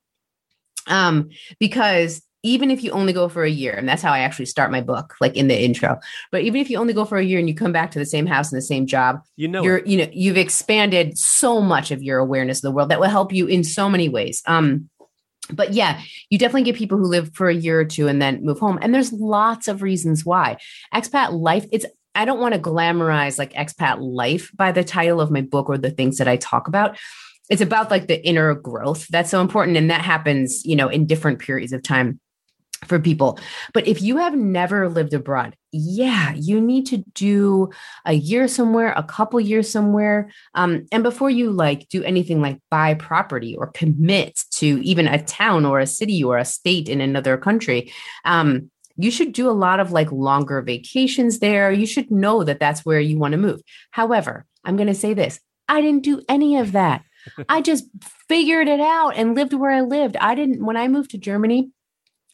Um, because even if you only go for a year, and that's how I actually start my book, like in the intro, but even if you only go for a year and you come back to the same house and the same job, you know, you're, you know, you've expanded so much of your awareness of the world that will help you in so many ways. Um, but yeah, you definitely get people who live for a year or two and then move home. And there's lots of reasons why expat life. It's, I don't want to glamorize like expat life by the title of my book or the things that I talk about. It's about like the inner growth that's so important. And that happens, you know, in different periods of time for people. But if you have never lived abroad, yeah, you need to do a year somewhere, a couple years somewhere. Um, and before you like do anything like buy property or commit to even a town or a city or a state in another country, um, you should do a lot of like longer vacations there. You should know that that's where you want to move. However, I'm going to say this. I didn't do any of that. I just figured it out and lived where I lived. I didn't, when I moved to Germany,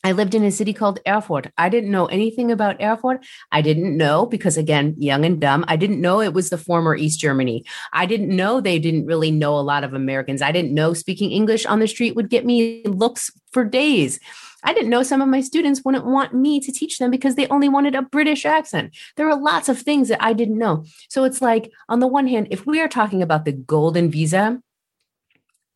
I lived in a city called Erfurt. I didn't know anything about Erfurt. I didn't know because, again, young and dumb, I didn't know it was the former East Germany. I didn't know they didn't really know a lot of Americans. I didn't know speaking English on the street would get me looks for days. I didn't know some of my students wouldn't want me to teach them because they only wanted a British accent. There were lots of things that I didn't know. So it's like, on the one hand, if we are talking about the golden visa,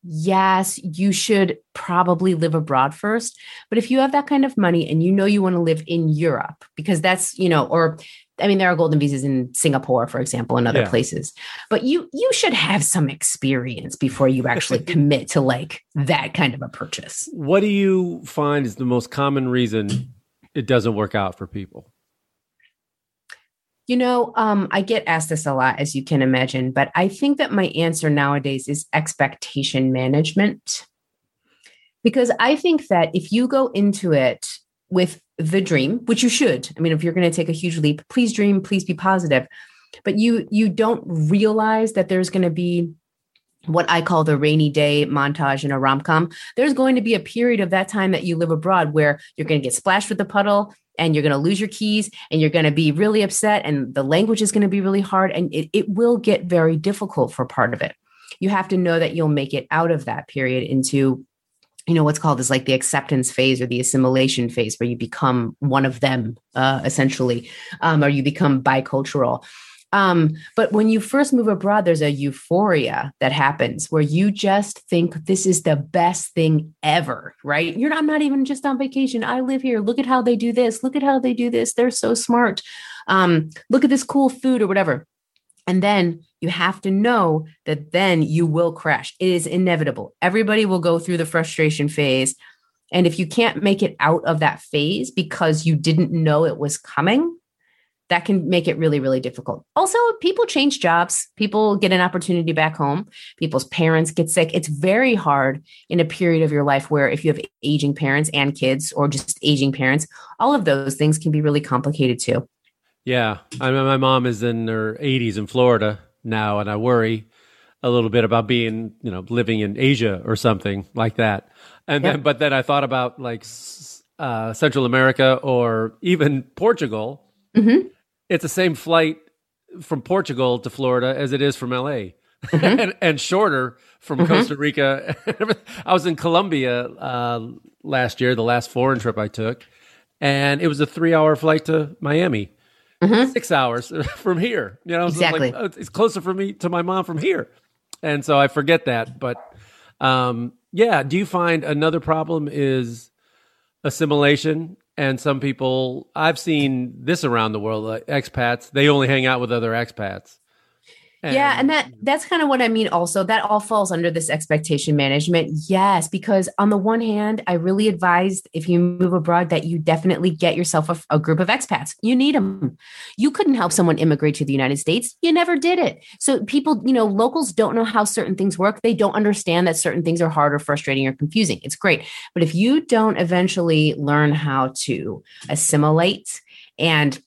yes, you should probably live abroad first. But if you have that kind of money and you know you want to live in Europe, because that's, you know, or I mean, there are golden visas in Singapore, for example, and other yeah. places, but you you should have some experience before you actually commit to like that kind of a purchase. What do you find is the most common reason it doesn't work out for people? You know, um, I get asked this a lot, as you can imagine, but I think that my answer nowadays is expectation management. Because I think that if you go into it with the dream, which you should, I mean, if you're going to take a huge leap, please dream, please be positive, but you, you don't realize that there's going to be what I call the rainy day montage in a rom-com. There's going to be a period of that time that you live abroad where you're going to get splashed with the puddle, and you're going to lose your keys and you're going to be really upset and the language is going to be really hard and it, it will get very difficult for part of it. You have to know that you'll make it out of that period into, you know, what's called is like the acceptance phase or the assimilation phase where you become one of them, uh, essentially, um, or you become bicultural. Um, but when you first move abroad, there's a euphoria that happens where you just think this is the best thing ever, right? You're not, I'm not even just on vacation. I live here. Look at how they do this. Look at how they do this. They're so smart. Um, look at this cool food or whatever. And then you have to know that then you will crash. It is inevitable. Everybody will go through the frustration phase. And if you can't make it out of that phase because you didn't know it was coming, that can make it really, really difficult. Also, people change jobs. People get an opportunity back home. People's parents get sick. It's very hard in a period of your life where if you have aging parents and kids or just aging parents, all of those things can be really complicated too. Yeah. I mean, my mom is in her eighties in Florida now, and I worry a little bit about being, you know, living in Asia or something like that. And yeah. then, but then I thought about like uh, Central America or even Portugal. Mm-hmm. It's the same flight from Portugal to Florida as it is from L A mm-hmm. and, and shorter from mm-hmm. Costa Rica. I was in Colombia uh, last year, the last foreign trip I took, and it was a three-hour flight to Miami, mm-hmm. six hours from here. You know, exactly. So like, it's closer for me to my mom from here. And so I forget that. But um, yeah, do you find another problem is assimilation? And some people, I've seen this around the world, like expats, they only hang out with other expats. And yeah. And that that's kind of what I mean. Also, that all falls under this expectation management. Yes. Because on the one hand, I really advised if you move abroad that you definitely get yourself a, a group of expats. You need them. You couldn't help someone immigrate to the United States. You never did it. So people, you know, locals don't know how certain things work. They don't understand that certain things are hard or frustrating or confusing. It's great. But if you don't eventually learn how to assimilate and,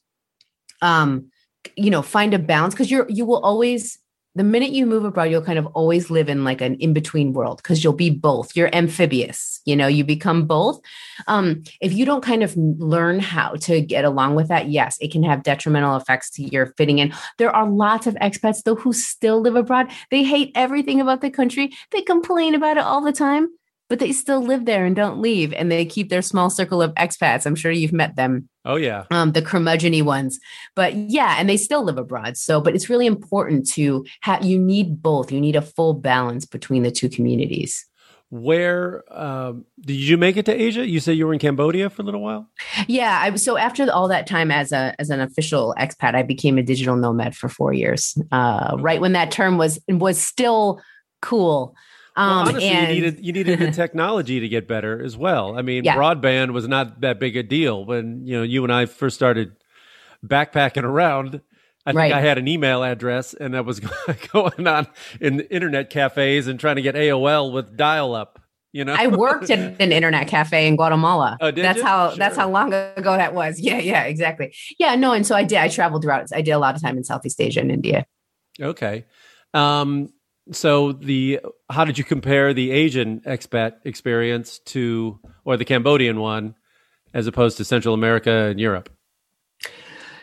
um, you know, find a balance, because you're, you will always, the minute you move abroad, you'll kind of always live in like an in-between world, because you'll be both. You're amphibious, you know, you become both. Um, if you don't kind of learn how to get along with that, yes, it can have detrimental effects to your fitting in. There are lots of expats though who still live abroad. They hate everything about the country. They complain about it all the time, but they still live there and don't leave. And they keep their small circle of expats. I'm sure you've met them. Oh, yeah. Um, the curmudgeon-y ones. But yeah, and they still live abroad. So, but it's really important to have, you need both. You need a full balance between the two communities. Where, um, did you make it to Asia? You said you were in Cambodia for a little while? Yeah. I was, so after all that time as a, as an official expat, I became a digital nomad for four years. Uh, okay. Right when that term was, was still cool. Well, honestly, um, and, you needed you needed the technology to get better as well. I mean, yeah. broadband was not that big a deal when, you know, you and I first started backpacking around. I think right. I had an email address, and I was going on in the internet cafes and trying to get A O L with dial-up. You know, I worked at an internet cafe in Guatemala. Oh, did that's you? how sure. that's how long ago that was. Yeah, yeah, exactly. Yeah, no, and so I did. I traveled throughout. I did a lot of time in Southeast Asia and India. Okay. Um, So the how did you compare the Asian expat experience to, or the Cambodian one, as opposed to Central America and Europe?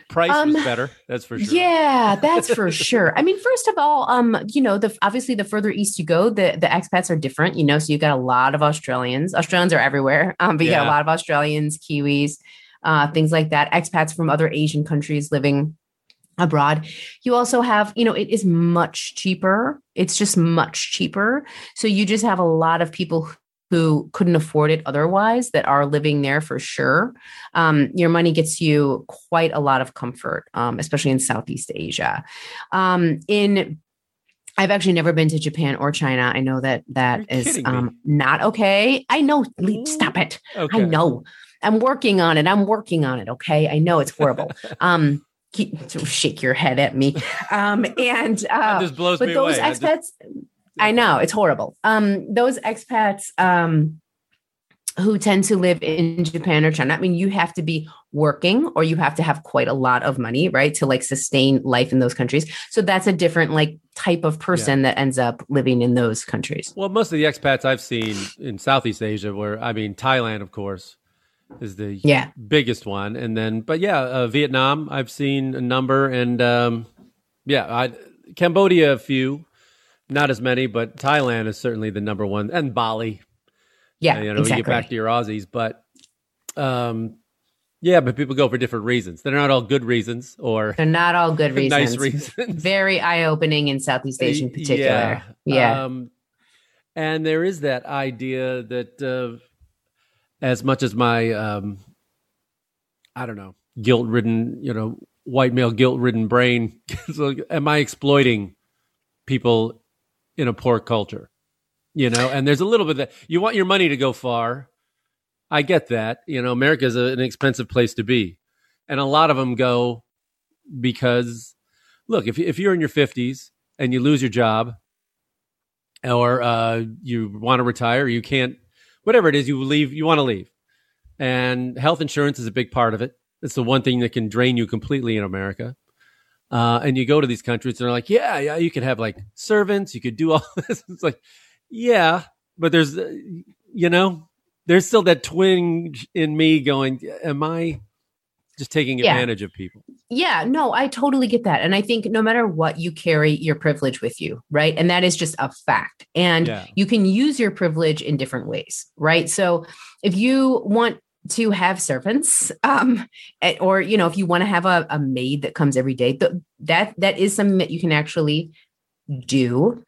Price um, was better, that's for sure. Yeah, that's for sure. I mean, first of all, um, you know, the obviously the further east you go, the the expats are different, you know. So you got a lot of Australians. Australians are everywhere, um, but you yeah. got a lot of Australians, Kiwis, uh, things like that. Expats from other Asian countries living abroad. You also have, you know, it is much cheaper. It's just much cheaper. So you just have a lot of people who couldn't afford it otherwise that are living there for sure. Um, your money gets you quite a lot of comfort, um, especially in Southeast Asia. Um, in I've actually never been to Japan or China. I know that that You're is um, not okay. I know. Stop it. Okay. I know. I'm working on it. I'm working on it. Okay. I know it's horrible. Um, shake your head at me. Um, and uh, just blows but me those away. expats, I, just, I know it's horrible. Um, those expats um, who tend to live in Japan or China, I mean, you have to be working or you have to have quite a lot of money, right, to like sustain life in those countries. So that's a different like type of person yeah. that ends up living in those countries. Well, most of the expats I've seen in Southeast Asia were, I mean, Thailand, of course, is the yeah. biggest one. And then, but yeah, uh, Vietnam, I've seen a number. And um, yeah, I, Cambodia, a few, not as many, but Thailand is certainly the number one. And Bali. Yeah, uh, you know, exactly. You get back to your Aussies. But um, yeah, but people go for different reasons. They're not all good reasons or... They're not all good reasons. Nice reasons. Very eye-opening in Southeast Asia in particular. Yeah. yeah. Um, and there is that idea that... Uh, As much as my, um, I don't know, guilt-ridden, you know, white male guilt-ridden brain, so am I exploiting people in a poor culture? You know, and there's a little bit of that. You want your money to go far. I get that. You know, America is an expensive place to be. And a lot of them go because, look, if if you're in your fifties and you lose your job or uh, you want to retire, you can't. Whatever it is, you leave. You want to leave, and health insurance is a big part of it. It's the one thing that can drain you completely in America. Uh, and you go to these countries, and they're like, "Yeah, yeah, you can have like servants, you could do all this." It's like, yeah, but there's, uh, you know, there's still that twinge in me going, "Am I just taking yeah. advantage of people?" Yeah, no, I totally get that. And I think no matter what, you carry your privilege with you, right? And that is just a fact. And yeah. you can use your privilege in different ways, right? So if you want to have servants, um, or, you know, if you want to have a, a maid that comes every day, th- that that is something that you can actually do.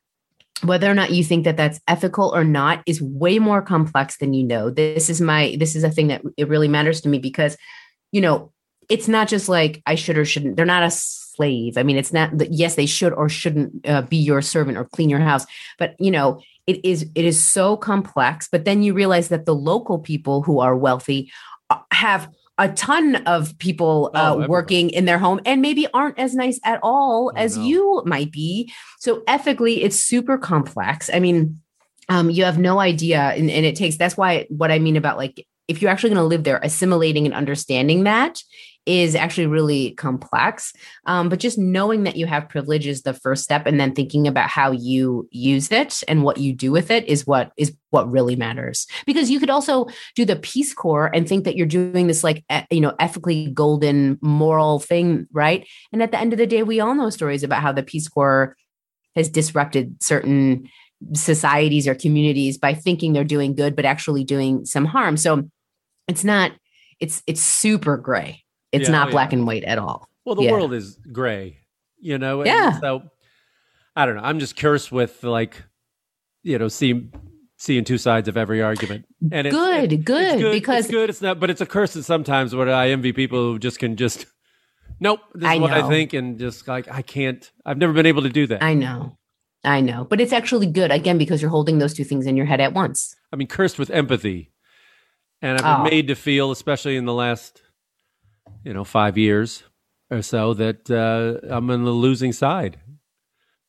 Whether or not you think that that's ethical or not is way more complex than you know. This is my, this is a thing that it really matters to me because, you know, it's not just like I should or shouldn't. They're not a slave. I mean, it's not that, yes, they should or shouldn't uh, be your servant or clean your house, but you know, it is, it is so complex. But then you realize that the local people who are wealthy have a ton of people uh, oh, working in their home and maybe aren't as nice at all oh, as no. you might be. So ethically, it's super complex. I mean, um, you have no idea. And, and it takes, that's why what I mean about like, if you're actually going to live there, assimilating and understanding that is actually really complex. Um, but just knowing that you have privilege is the first step. And then thinking about how you use it and what you do with it is what is what really matters. Because you could also do the Peace Corps and think that you're doing this like, you know, ethically golden moral thing, right? And at the end of the day, we all know stories about how the Peace Corps has disrupted certain societies or communities by thinking they're doing good, but actually doing some harm. So it's not, it's, it's super gray. It's yeah, not oh, black yeah. and white at all. Well, the yeah. world is gray, you know? Yeah. And so I don't know. I'm just cursed with like, you know, seeing, seeing two sides of every argument. And it's good, it, good, it's good, because it's good. It's not, but it's a curse that sometimes what I envy people who just can just, nope, this is I what know. I think. And just like, I can't, I've never been able to do that. I know. I know. But it's actually good again, because you're holding those two things in your head at once. I mean, cursed with empathy. And I've been oh. made to feel, especially in the last, you know, five years or so, that uh, I'm on the losing side,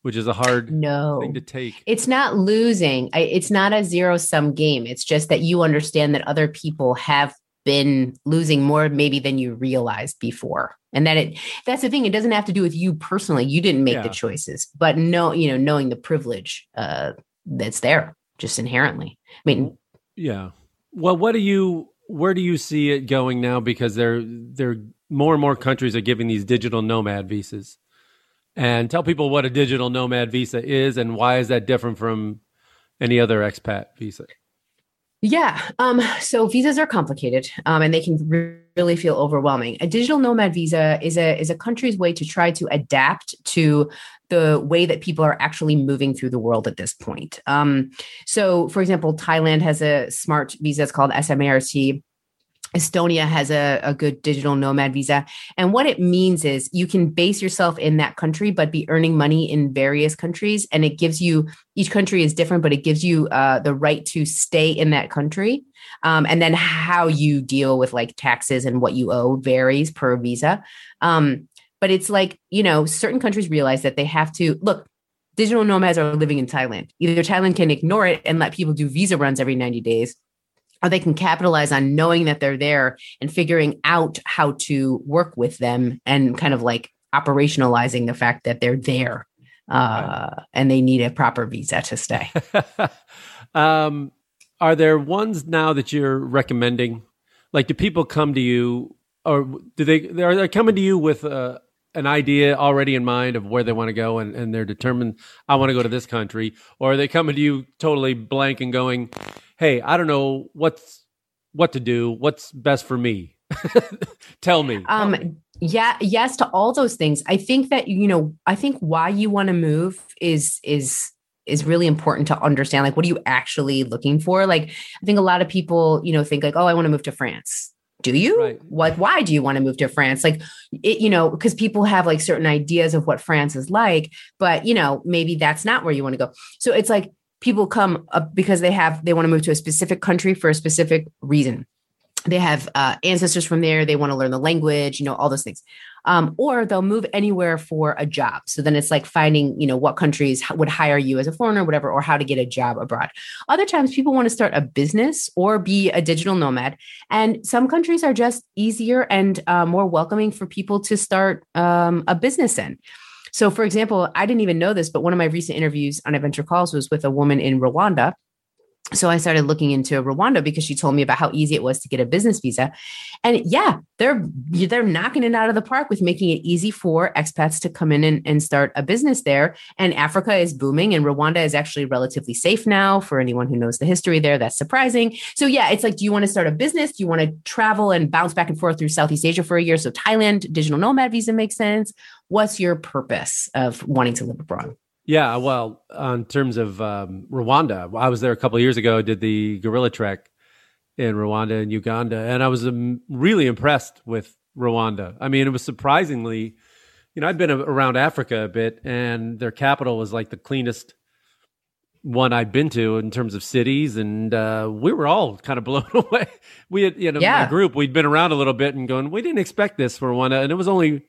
which is a hard no. thing to take. It's not losing. I, it's not a zero-sum game. It's just that you understand that other people have been losing more maybe than you realized before. And that it, that's the thing. It doesn't have to do with you personally. You didn't make yeah. the choices, but no, you know, knowing the privilege uh, that's there just inherently. I mean, yeah. Well, what do you, where do you see it going now? Because they're, they're more and more countries are giving these digital nomad visas. And tell people what a digital nomad visa is and why is that different from any other expat visa? Yeah. Um, so visas are complicated um, and they can re- really feel overwhelming. A digital nomad visa is a is a country's way to try to adapt to the way that people are actually moving through the world at this point. Um, so, for example, Thailand has a smart visa. It's called S M A R T. Estonia has a, a good digital nomad visa. And what it means is you can base yourself in that country, but be earning money in various countries. And it gives you, each country is different, but it gives you uh, the right to stay in that country. Um, and then how you deal with like taxes and what you owe varies per visa. Um, but it's like, you know, certain countries realize that they have to, look, digital nomads are living in Thailand. Either Thailand can ignore it and let people do visa runs every ninety days. Or they can capitalize on knowing that they're there and figuring out how to work with them and kind of like operationalizing the fact that they're there uh, right. and they need a proper visa to stay. um, are there ones now that you're recommending? Like, do people come to you or do they, are they coming to you with uh, an idea already in mind of where they want to go and, and they're determined, I want to go to this country? Or are they coming to you totally blank and going, hey, I don't know what's what to do. What's best for me? Tell me. Um, Tell me. Yeah. Yes. To all those things. I think that, you know, I think why you want to move is, is, is really important to understand. Like, what are you actually looking for? Like, I think a lot of people, you know, think like, oh, I want to move to France. Do you? Right. What, why do you want to move to France? Like, it, you know, because people have like certain ideas of what France is like, but you know, maybe that's not where you want to go. So it's like, people come up because they have, they want to move to a specific country for a specific reason. They have uh, ancestors from there. They want to learn the language, you know, all those things. Um, or they'll move anywhere for a job. So then it's like finding, you know, what countries would hire you as a foreigner, whatever, or how to get a job abroad. Other times people want to start a business or be a digital nomad. And some countries are just easier and uh, more welcoming for people to start um, a business in. So, for example, I didn't even know this, but one of my recent interviews on Adventure Calls was with a woman in Rwanda. So I started looking into Rwanda because she told me about how easy it was to get a business visa. And yeah, they're they're knocking it out of the park with making it easy for expats to come in and, and start a business there. And Africa is booming and Rwanda is actually relatively safe now for anyone who knows the history there. That's surprising. So yeah, it's like, do you want to start a business? Do you want to travel and bounce back and forth through Southeast Asia for a year? So Thailand, digital nomad visa makes sense. What's your purpose of wanting to live abroad? Yeah, well, in terms of um, Rwanda, I was there a couple of years ago, did the gorilla trek in Rwanda and Uganda, and I was um, really impressed with Rwanda. I mean, it was surprisingly you know, I've been around Africa a bit, and their capital was like the cleanest one I've been to in terms of cities. And uh, we were all kind of blown away. We had, you know, yeah. a group, we'd been around a little bit and going, we didn't expect this for one. And it was only,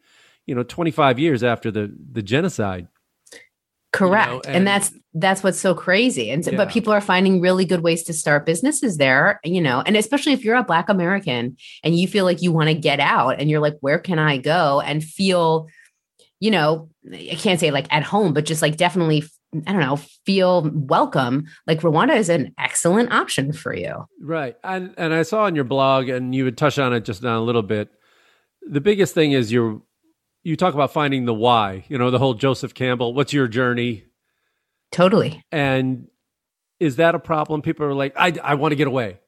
you know, twenty-five years after the, the genocide. Correct. You know, and, and that's, that's what's so crazy. And so, yeah. but people are finding really good ways to start businesses there, you know, and especially if you're a Black American and you feel like you want to get out and you're like, where can I go and feel, you know, I can't say like at home, but just like definitely, I don't know, feel welcome. Like Rwanda is an excellent option for you. Right. And, and I saw on your blog, and you would touch on it just now a little bit. The biggest thing is you're, you talk about finding the why, you know, the whole Joseph Campbell, what's your journey? Totally. And is that a problem? People are like, I, I want to get away.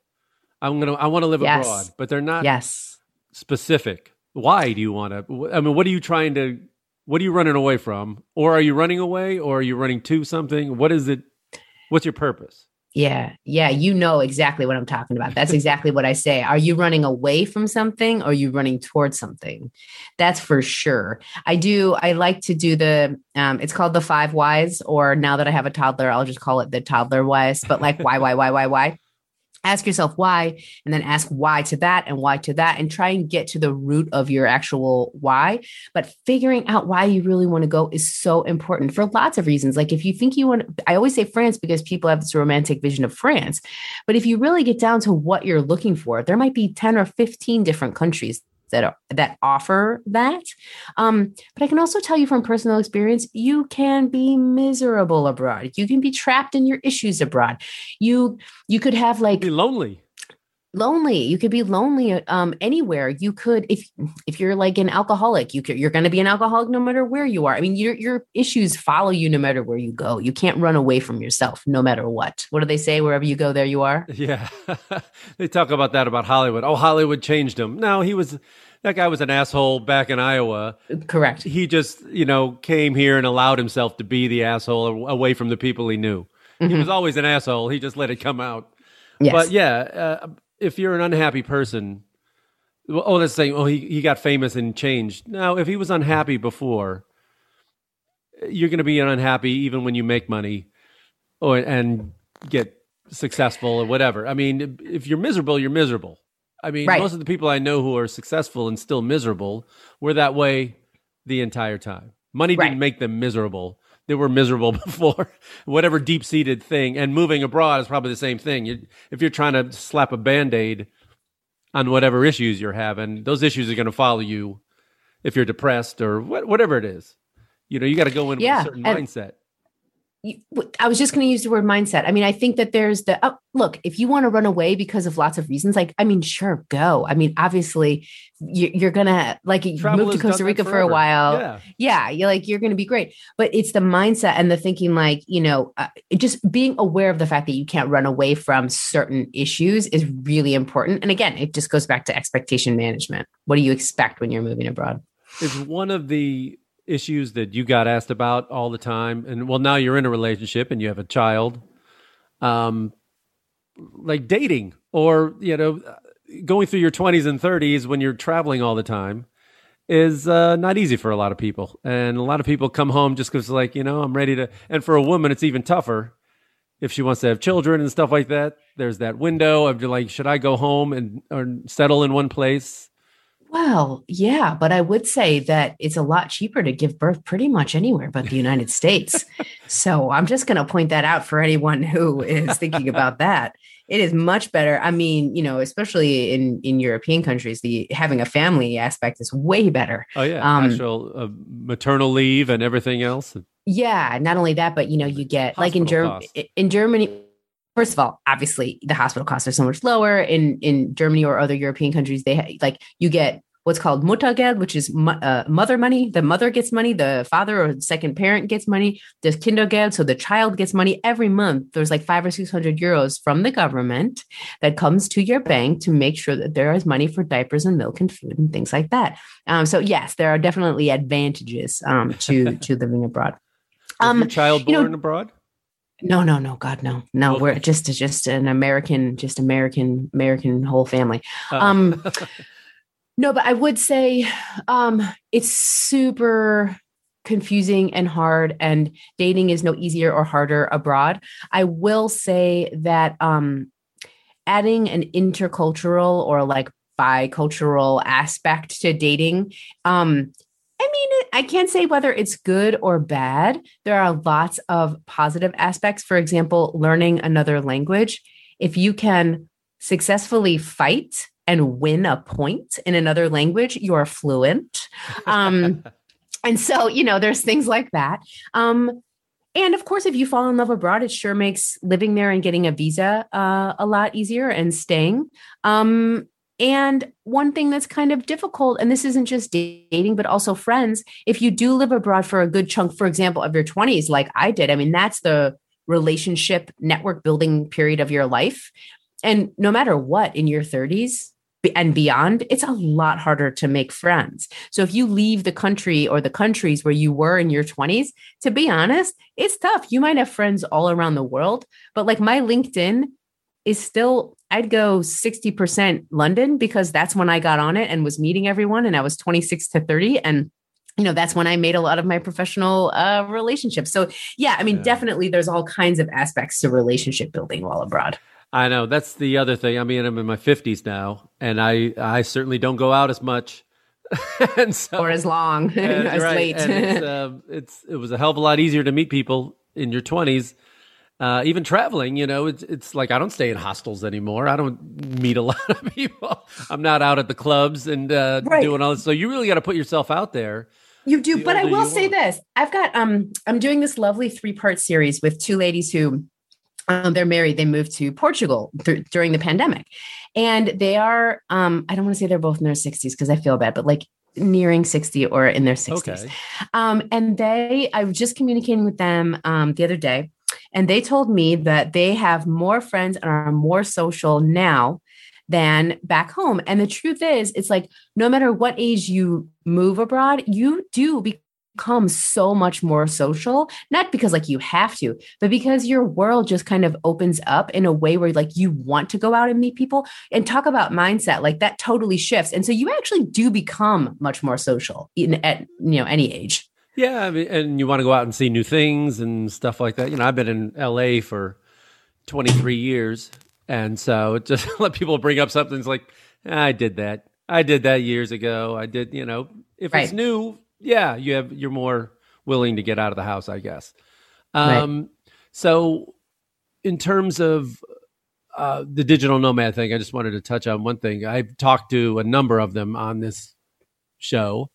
I'm going to, I want to live yes. abroad, but they're not yes. specific. Why do you want to, I mean, what are you trying to, what are you running away from? Or are you running away or are you running to something? What is it? What's your purpose? Yeah. Yeah. You know exactly what I'm talking about. That's exactly what I say. Are you running away from something or are you running towards something? That's for sure. I do. I like to do the, um, it's called the five whys, or now that I have a toddler, I'll just call it the toddler whys, but like why, why, why, why, why? Ask yourself why, and then ask why to that and why to that, and try and get to the root of your actual why. But figuring out why you really want to go is so important for lots of reasons. Like if you think you want, I always say France because people have this romantic vision of France. But if you really get down to what you're looking for, there might be ten or fifteen different countries that are, that offer that. Um, but I can also tell you from personal experience, you can be miserable abroad. You can be trapped in your issues abroad. You, you could have like be lonely, lonely. You could be lonely um, anywhere. You could, if, if you're like an alcoholic, you could, you're going to be an alcoholic no matter where you are. I mean, your, your issues follow you no matter where you go. You can't run away from yourself no matter what. What do they say? Wherever you go, there you are. Yeah. They talk about that about Hollywood. Oh, Hollywood changed him. No, he was, that guy was an asshole back in Iowa. Correct. He just, you know, came here and allowed himself to be the asshole away from the people he knew. Mm-hmm. He was always an asshole. He just let it come out. Yes. But yeah, uh, if you're an unhappy person, well, oh, let's say, oh, he, he got famous and changed. Now, if he was unhappy before, you're going to be unhappy even when you make money or and get successful or whatever. I mean, if you're miserable, you're miserable. I mean, right. most of the people I know who are successful and still miserable were that way the entire time. Money right. didn't make them miserable. They were miserable before, whatever deep-seated thing. And moving abroad is probably the same thing. You, if you're trying to slap a Band-Aid on whatever issues you're having, those issues are going to follow you if you're depressed or wh- whatever it is. You know, you got to go in yeah, with a certain and- mindset. I was just going to use the word mindset. I mean, I think that there's the, oh, look, if you want to run away because of lots of reasons, like, I mean, sure, go. I mean, obviously you're, you're going to like travel move to Costa Rica for a while. Yeah. yeah. You're like, you're going to be great, but it's the mindset and the thinking, like, you know, uh, just being aware of the fact that you can't run away from certain issues is really important. And again, it just goes back to expectation management. What do you expect when you're moving abroad? It's one of the issues that you got asked about all the time. And well, now you're in a relationship and you have a child, um, like dating or, you know, going through your twenties and thirties when you're traveling all the time is uh, not easy for a lot of people. And a lot of people come home just because like, you know, I'm ready to, and for a woman, it's even tougher if she wants to have children and stuff like that. There's that window of like, should I go home and or settle in one place? Well, yeah, but I would say that it's a lot cheaper to give birth pretty much anywhere but the United States. So I'm just going to point that out for anyone who is thinking about that. It is much better. I mean, you know, especially in, in European countries, the having a family aspect is way better. Oh, yeah. Um, Actual uh, maternal leave and everything else. Yeah. Not only that, but, you know, you get like in, Ger- in Germany. First of all, obviously, the hospital costs are so much lower in, in Germany or other European countries. They ha- like you get what's called Muttergeld, which is mo- uh, mother money. The mother gets money. The father or second parent gets money. There's Kindergeld. So the child gets money every month. There's like five or six hundred euros from the government that comes to your bank to make sure that there is money for diapers and milk and food and things like that. Um, so, yes, there are definitely advantages um, to, to living abroad. Um, is your child born you know, abroad? No, no, no, God, no, no. Okay. We're just, just an American, just American, American whole family. Um, No, but I would say um, it's super confusing and hard, and dating is no easier or harder abroad. I will say that um, adding an intercultural or like bicultural aspect to dating, um, I mean, I can't say whether it's good or bad. There are lots of positive aspects. For example, learning another language. If you can successfully fight and win a point in another language, you are fluent. Um, and so, you know, there's things like that. Um, and of course, if you fall in love abroad, it sure makes living there and getting a visa uh, a lot easier and staying. Um, and one thing that's kind of difficult, and this isn't just dating, but also friends, if you do live abroad for a good chunk, for example, of your twenties, like I did, I mean, that's the relationship network building period of your life. And no matter what, in your thirties and beyond, it's a lot harder to make friends. So if you leave the country or the countries where you were in your twenties, to be honest, it's tough. You might have friends all around the world, but like my LinkedIn is still, I'd go sixty percent London, because that's when I got on it and was meeting everyone. And I was twenty-six to thirty. And, you know, that's when I made a lot of my professional uh, relationships. So yeah, I mean, yeah. Definitely there's all kinds of aspects to relationship building while abroad. I know. That's the other thing. I mean, I'm in my fifties now, and I, I certainly don't go out as much. and so, or as long, and, and, as right. late. And it's, uh, it's, it was a hell of a lot easier to meet people in your twenties. Uh, even traveling, you know, it's, it's like I don't stay in hostels anymore. I don't meet a lot of people. I'm not out at the clubs and uh, right. doing all this. So you really got to put yourself out there. You do. But I will say this. I've got, um, I'm doing this lovely three-part series with two ladies who... Um, they're married. They moved to Portugal th- during the pandemic, and they are, um, I don't want to say they're both in their sixties, cause I feel bad, but like nearing sixty or in their sixties. Okay. Um, and they, I was just communicating with them, um, the other day, and they told me that they have more friends and are more social now than back home. And the truth is, it's like, no matter what age you move abroad, you do be- become so much more social, not because like you have to, but because your world just kind of opens up in a way where like you want to go out and meet people. And talk about mindset, like that totally shifts. And so you actually do become much more social in, at, you know, any age. Yeah. I mean, and you want to go out and see new things and stuff like that. You know, I've been in L A for twenty-three years. And so it just let people bring up something. It's like, I did that. I did that years ago. I did, you know, if right. it's new, yeah, you have, you're more willing to get out of the house, I guess. Um, right. So in terms of uh, the digital nomad thing, I just wanted to touch on one thing. I've talked to a number of them on this show,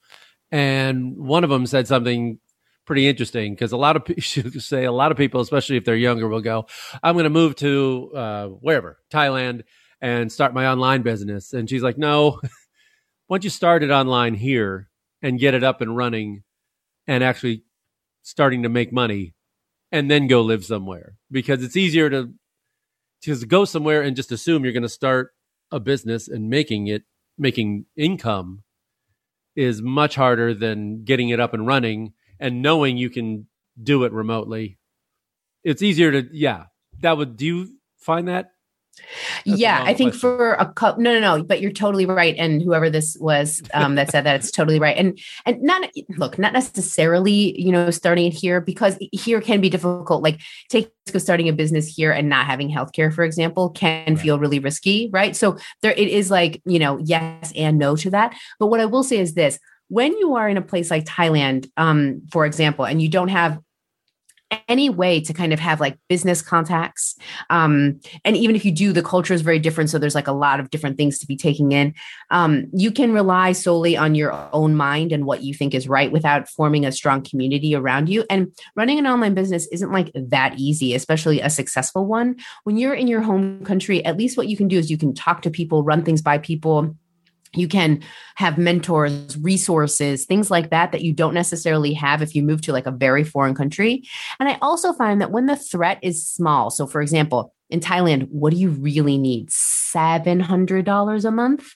and one of them said something pretty interesting, because a lot of people say, a lot of people, especially if they're younger, will go, I'm going to move to uh, wherever, Thailand, and start my online business. And she's like, no, once you start it online here, and get it up and running and actually starting to make money, and then go live somewhere, because it's easier to just go somewhere and just assume you're going to start a business and making it, making income is much harder than getting it up and running and knowing you can do it remotely. It's easier to, yeah, that would, do you find that? That's yeah, I think question. for a couple, no, no, no, but you're totally right. And whoever this was um, that said that, it's totally right. And, and not, look, not necessarily, you know, starting it here, because here can be difficult. Like take starting a business here and not having healthcare, for example, can right. feel really risky. Right. So there, it is like, you know, yes and no to that. But what I will say is this, when you are in a place like Thailand, um, for example, and you don't have any way to kind of have like business contacts. Um, and even if you do, the culture is very different. So there's like a lot of different things to be taking in. Um, you can rely solely on your own mind and what you think is right without forming a strong community around you. And running an online business isn't like that easy, especially a successful one. When you're in your home country, at least what you can do is you can talk to people, run things by people. You can have mentors, resources, things like that, that you don't necessarily have if you move to like a very foreign country. And I also find that when the threat is small, so for example, in Thailand, what do you really need? seven hundred dollars a month?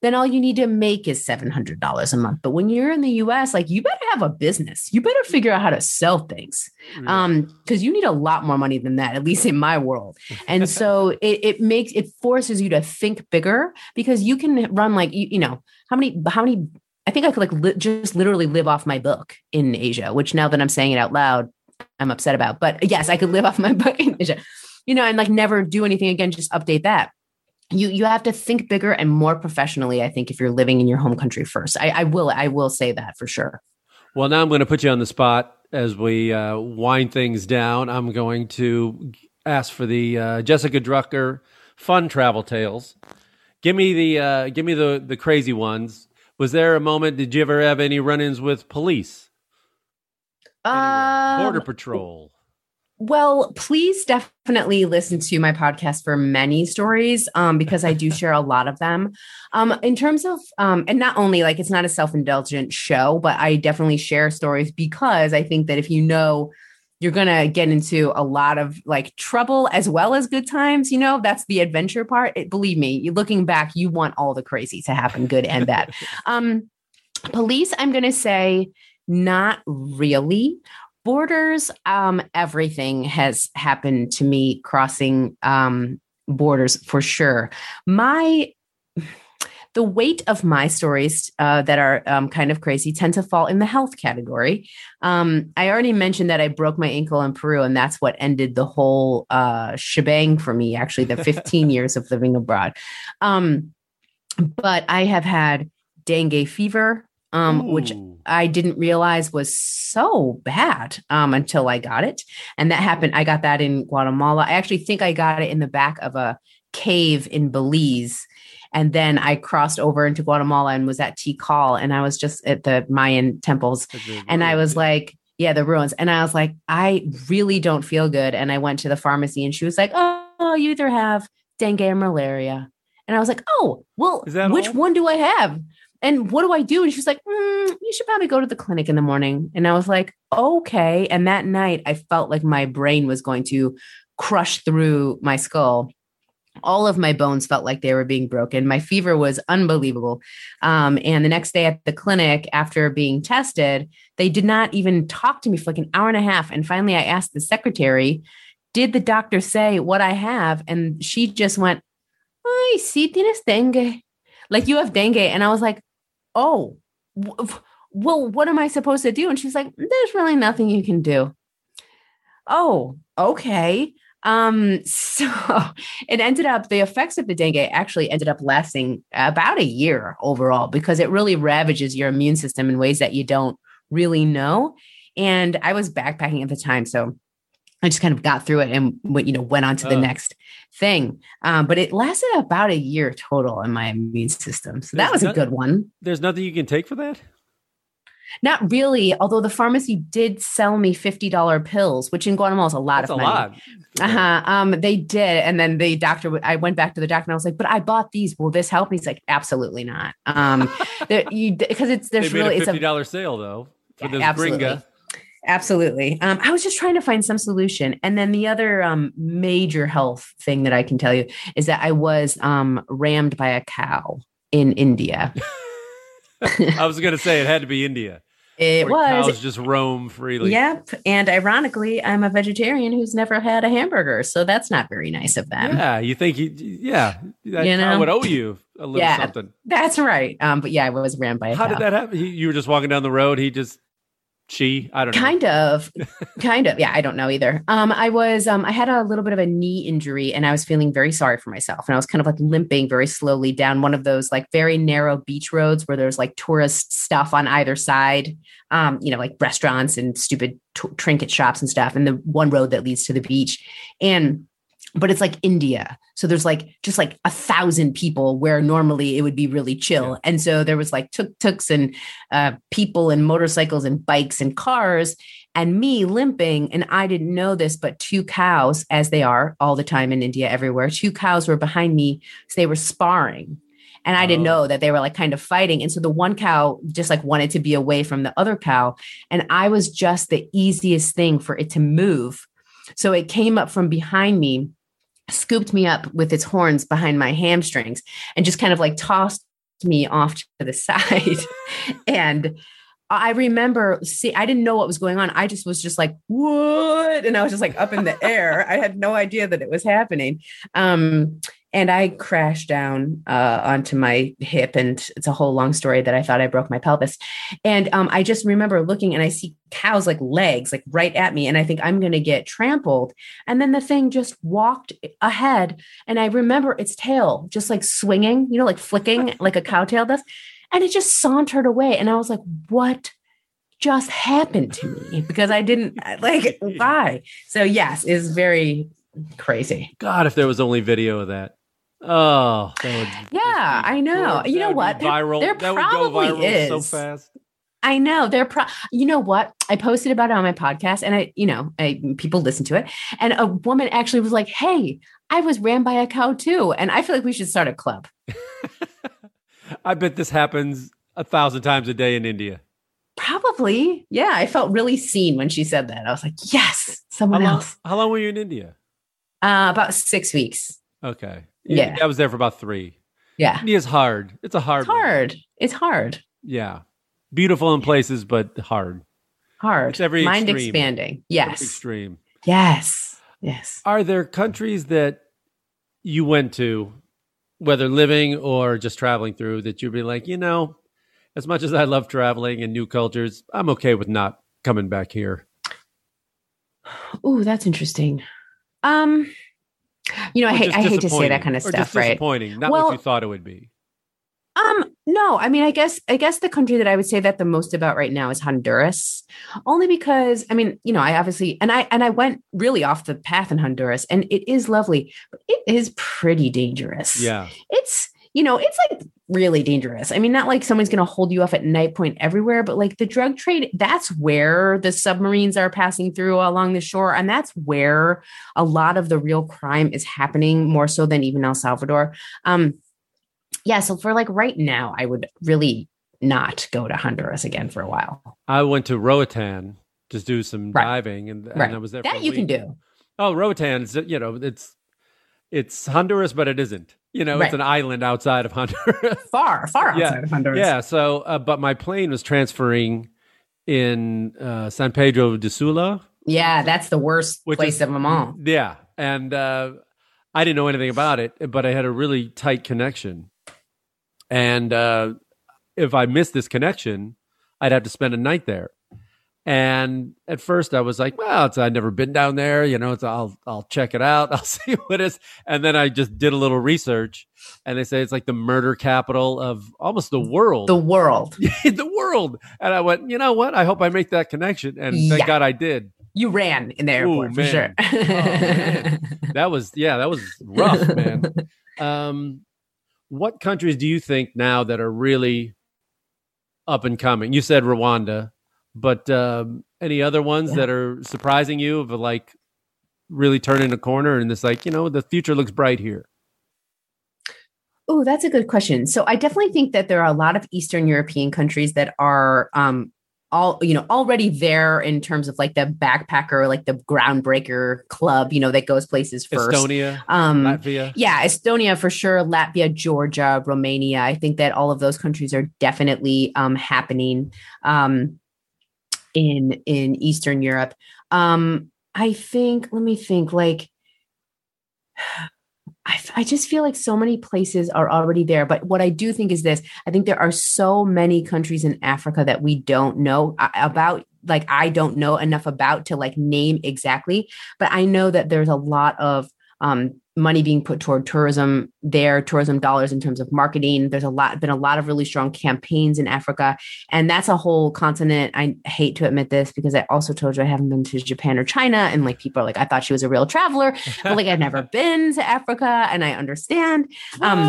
then all you need to make is seven hundred dollars a month. But when you're in the U S, like, you better have a business. You better figure out how to sell things, mm-hmm. um, because you need a lot more money than that, at least in my world. And so it, it makes, it forces you to think bigger, because you can run like, you, you know, how many, how many, I think I could like li- just literally live off my book in Asia, which now that I'm saying it out loud, I'm upset about. But yes, I could live off my book in Asia, you know, and like never do anything again, just update that. You you have to think bigger and more professionally, I think, if you're living in your home country first. I, I will I will say that for sure. Well, now I'm going to put you on the spot as we uh, wind things down. I'm going to ask for the uh, Jessica Drucker fun travel tales. Give me the uh, give me the the crazy ones. Was there a moment? Did you ever have any run-ins with police? Um, Border Patrol. Well, please definitely listen to my podcast for many stories, um, because I do share a lot of them. Um, in terms of, um, and not only like, it's not a self-indulgent show, but I definitely share stories because I think that if you know, you're going to get into a lot of like trouble as well as good times, you know, that's the adventure part. It, believe me, looking back, you want all the crazy to happen, good and bad. Um, police, I'm going to say not really. Borders, um, everything has happened to me crossing um, borders for sure. My, the weight of my stories uh, that are um, kind of crazy tend to fall in the health category. Um, I already mentioned that I broke my ankle in Peru, and that's what ended the whole uh, shebang for me, actually, the fifteen years of living abroad. Um, but I have had dengue fever. Um, which I didn't realize was so bad um, until I got it. And that happened. I got that in Guatemala. I actually think I got it in the back of a cave in Belize. And then I crossed over into Guatemala and was at Tikal. And I was just at the Mayan temples. And I was like, yeah, the ruins. And I was like, I really don't feel good. And I went to the pharmacy and she was like, oh, you either have dengue or malaria. And I was like, oh, well, which all? one do I have? And what do I do? And she was like, mm, you should probably go to the clinic in the morning. And I was like, okay. And that night I felt like my brain was going to crush through my skull. All of my bones felt like they were being broken. My fever was unbelievable. Um, and the next day at the clinic, after being tested, they did not even talk to me for like an hour and a half. And finally I asked the secretary, did the doctor say what I have? And she just went, ay, sí tienes dengue. Like, you have dengue. And I was like, oh, well, what am I supposed to do? And she's like, there's really nothing you can do. Oh, okay. Um, so it ended up, the effects of the dengue actually ended up lasting about a year overall, because it really ravages your immune system in ways that you don't really know. And I was backpacking at the time, so I just kind of got through it and you know went on to the oh. next thing. Um, but it lasted about a year total in my immune system. So there's that was no, a good one. There's nothing you can take for that? Not really. Although the pharmacy did sell me fifty dollars pills, which in Guatemala is a lot That's of money. That's a lot. Uh-huh. Um, they did. And then the doctor, I went back to the doctor and I was like, but I bought these. Will this help? And he's like, absolutely not. Um, you, cause it's, there's they made really, a fifty dollars it's a, sale though. For yeah, absolutely. Gringa. Absolutely. Um, I was just trying to find some solution. And then the other um, major health thing that I can tell you is that I was um, rammed by a cow in India. I was going to say it had to be India. It was. Cows just roam freely. Yep. And ironically, I'm a vegetarian who's never had a hamburger. So that's not very nice of them. Yeah. You think, you, yeah, that you know? Cow would owe you a little yeah, something. That's right. Um, but yeah, I was rammed by a How cow. How did that happen? You were just walking down the road. He just... She, I don't know. Kind of, kind of. Yeah, I don't know either. Um, I was, um, I had a little bit of a knee injury and I was feeling very sorry for myself. And I was kind of like limping very slowly down one of those like very narrow beach roads where there's like tourist stuff on either side, um, you know, like restaurants and stupid t- trinket shops and stuff. And the one road that leads to the beach. And, but it's like India. So there's like, just like a thousand people where normally it would be really chill. Yeah. And so there was like tuk-tuks and uh, people and motorcycles and bikes and cars and me limping. And I didn't know this, but two cows, as they are all the time in India everywhere, two cows were behind me. So they were sparring. And I didn't know that they were like kind of fighting. And so the one cow just like wanted to be away from the other cow. And I was just the easiest thing for it to move. So it came up from behind me, scooped me up with its horns behind my hamstrings and just kind of like tossed me off to the side. And I remember, see, I didn't know what was going on. I just was just like, what? And I was just like up in the air. I had no idea that it was happening. Um, and I crashed down uh, onto my hip. And it's a whole long story that I thought I broke my pelvis. And um, I just remember looking and I see cows like legs, like right at me. And I think I'm going to get trampled. And then the thing just walked ahead. And I remember its tail just like swinging, you know, like flicking like a cow tail does. And it just sauntered away. And I was like, what just happened to me? Because I didn't like, why? So yes, it's very crazy. God, if there was only video of that. Oh, that would, yeah, I know. Cool. You know what? Viral. There, there probably that would go viral is. So fast. I know they're pro you know what? I posted about it on my podcast and I, you know, I, people listen to it. And a woman actually was like, hey, I was ran by a cow too. And I feel like we should start a club. I bet this happens a thousand times a day in India. Probably. Yeah. I felt really seen when she said that. I was like, yes, someone how long, else. How long were you in India? Uh, about six weeks. Okay. Yeah. I was there for about three. Yeah. India's hard. It's a hard. It's hard. One. It's hard. Yeah. Beautiful in places, but hard. Hard. It's every mind extreme. Expanding. Yes. Every extreme. Yes. Yes. Are there countries that you went to, whether living or just traveling through, that you'd be like, you know, as much as I love traveling and new cultures, I'm okay with not coming back here? Oh, that's interesting. Um, you know, or I hate I hate to say that kind of or stuff, just right? Disappointing, not well, what you thought it would be. Um, no, I mean, I guess, I guess the country that I would say that the most about right now is Honduras, only because, I mean, you know, I obviously, and I, and I went really off the path in Honduras, and it is lovely, but it is pretty dangerous. Yeah. It's, you know, it's like really dangerous. I mean, not like someone's going to hold you off at night point everywhere, but like the drug trade, that's where the submarines are passing through along the shore. And that's where a lot of the real crime is happening, more so than even El Salvador. Um, Yeah. So for like right now, I would really not go to Honduras again for a while. I went to Roatan to do some right. diving and, right. and I was there. That for a you week. Can do. Oh, Roatan is, you know, it's, it's Honduras, but it isn't, you know, right. It's an island outside of Honduras. Far, far outside yeah. of Honduras. Yeah. So, uh, but my plane was transferring in uh, San Pedro de Sula. Yeah. That's the worst place is, of them all. Yeah. And uh, I didn't know anything about it, but I had a really tight connection. And uh, if I missed this connection, I'd have to spend a night there. And at first I was like, well, it's, I've never been down there. You know, it's, I'll I'll check it out. I'll see what it is. And then I just did a little research. And they say it's like the murder capital of almost the world. The world. the world. And I went, you know what? I hope I make that connection. And thank yeah. God I did. You ran in the airport. Ooh, for sure. oh, man. That was, yeah, that was rough, man. Um What countries do you think now that are really up and coming? You said Rwanda, but um, any other ones yeah. that are surprising you of like really turning a corner and it's like, you know, the future looks bright here? Oh, that's a good question. So I definitely think that there are a lot of Eastern European countries that are um, all, you know, already there in terms of like the backpacker, like the groundbreaker club, you know, that goes places first. Estonia, um, Latvia. Yeah, Estonia for sure. Latvia, Georgia, Romania. I think that all of those countries are definitely um, happening um, in in Eastern Europe. Um, I think, let me think, like, I, I just feel like so many places are already there. But what I do think is this, I think there are so many countries in Africa that we don't know about, like I don't know enough about to like name exactly. But I know that there's a lot of um, money being put toward tourism there, tourism dollars in terms of marketing. There's a lot, been a lot of really strong campaigns in Africa. And that's a whole continent. I hate to admit this because I also told you I haven't been to Japan or China. And like people are like, I thought she was a real traveler, but like I've never been to Africa and I understand. Um,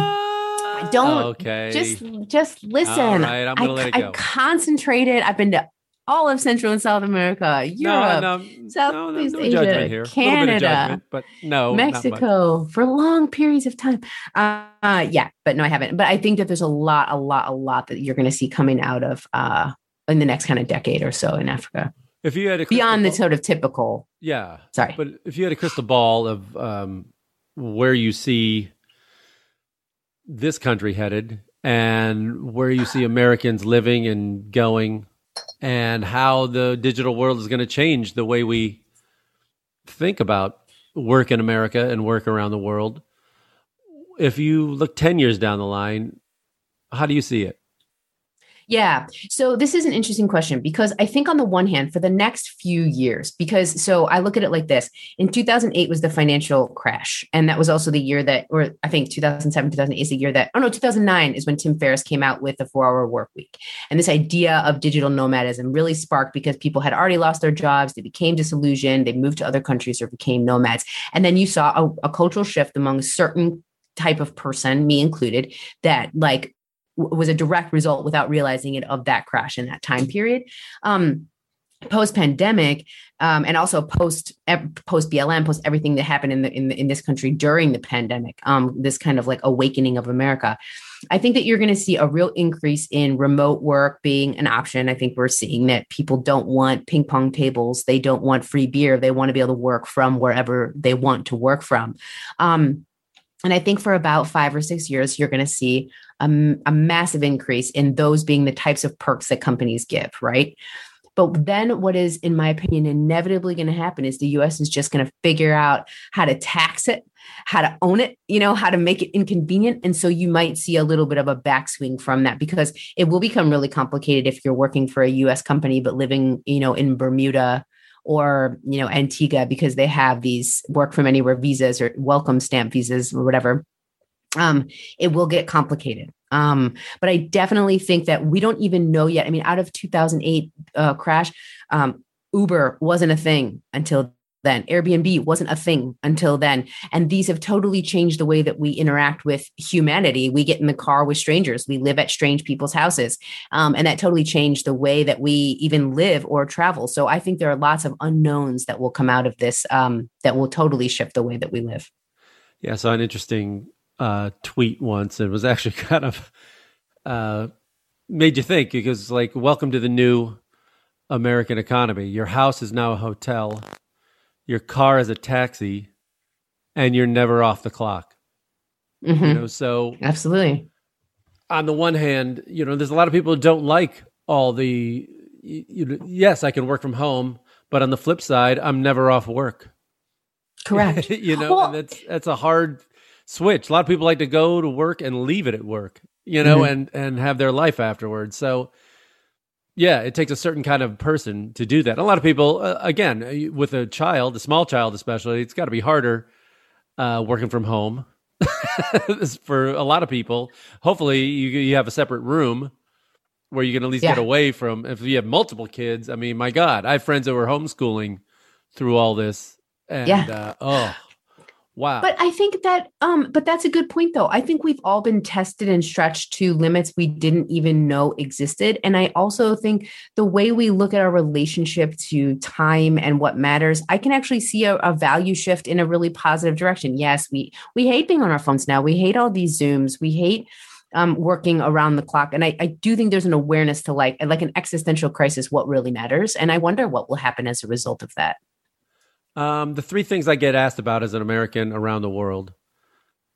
don't okay. just, just listen. All right, I'm gonna I, let it go. I concentrated. I've been to all of Central and South America, Europe, no, no, Southeast no, no Asia, here. Canada, judgment, but no, Mexico for long periods of time. Uh, uh, yeah, but no, I haven't. But I think that there's a lot, a lot, a lot that you're going to see coming out of uh, in the next kind of decade or so in Africa. If you had a beyond ball, the sort of typical, yeah, sorry, but if you had a crystal ball of um, where you see this country headed and where you see Americans living and going, and how the digital world is going to change the way we think about work in America and work around the world. If you look ten years down the line, how do you see it? Yeah. So this is an interesting question, because I think on the one hand, for the next few years, because so I look at it like this, in two thousand eight was the financial crash. And that was also the year that, or I think two thousand seven, two thousand eight is the year that, oh no, two thousand nine is when Tim Ferriss came out with the four hour work week. And this idea of digital nomadism really sparked because people had already lost their jobs. They became disillusioned. They moved to other countries or became nomads. And then you saw a, a cultural shift among certain type of person, me included, that like, was a direct result without realizing it of that crash in that time period. Um, post-pandemic um, and also post post B L M, post everything that happened in the, in, the, in this country during the pandemic, um, this kind of like awakening of America. I think that you're going to see a real increase in remote work being an option. I think we're seeing that people don't want ping pong tables. They don't want free beer. They want to be able to work from wherever they want to work from. Um, and I think for about five or six years, you're going to see A, a massive increase in those being the types of perks that companies give, right? But then what is, in my opinion, inevitably going to happen is the U S is just going to figure out how to tax it, how to own it, you know, how to make it inconvenient. And so you might see a little bit of a backswing from that, because it will become really complicated if you're working for a U S company, but living, you know, in Bermuda or, you know, Antigua, because they have these work from anywhere visas or welcome stamp visas or whatever. Um, it will get complicated. Um, but I definitely think that we don't even know yet. I mean, out of two thousand eight uh, crash, um, Uber wasn't a thing until then. Airbnb wasn't a thing until then. And these have totally changed the way that we interact with humanity. We get in the car with strangers. We live at strange people's houses. Um, and that totally changed the way that we even live or travel. So I think there are lots of unknowns that will come out of this, um, that will totally shift the way that we live. Yeah. So an interesting Uh, tweet once, and was actually kind of uh, made you think, because like, welcome to the new American economy. Your house is now a hotel, your car is a taxi, and you're never off the clock. Mm-hmm. You know, so absolutely. On the one hand, you know, there's a lot of people who don't like all the. You, you, yes, I can work from home, but on the flip side, I'm never off work. Correct. You know, well, and that's that's a hard switch. A lot of people like to go to work and leave it at work, you know, mm-hmm. and, and have their life afterwards. So yeah, it takes a certain kind of person to do that. And a lot of people, uh, again, with a child, a small child especially, it's got to be harder uh, working from home for a lot of people. Hopefully you you have a separate room where you can at least yeah. get away from. If you have multiple kids, I mean, my God, I have friends that were homeschooling through all this. And yeah. uh, oh, wow. But I think that, um, but that's a good point though. I think we've all been tested and stretched to limits we didn't even know existed. And I also think the way we look at our relationship to time and what matters, I can actually see a, a value shift in a really positive direction. Yes. We, we hate being on our phones now. We hate all these Zooms. We hate um, working around the clock. And I, I do think there's an awareness to like, like an existential crisis, what really matters. And I wonder what will happen as a result of that. Um, the three things I get asked about as an American around the world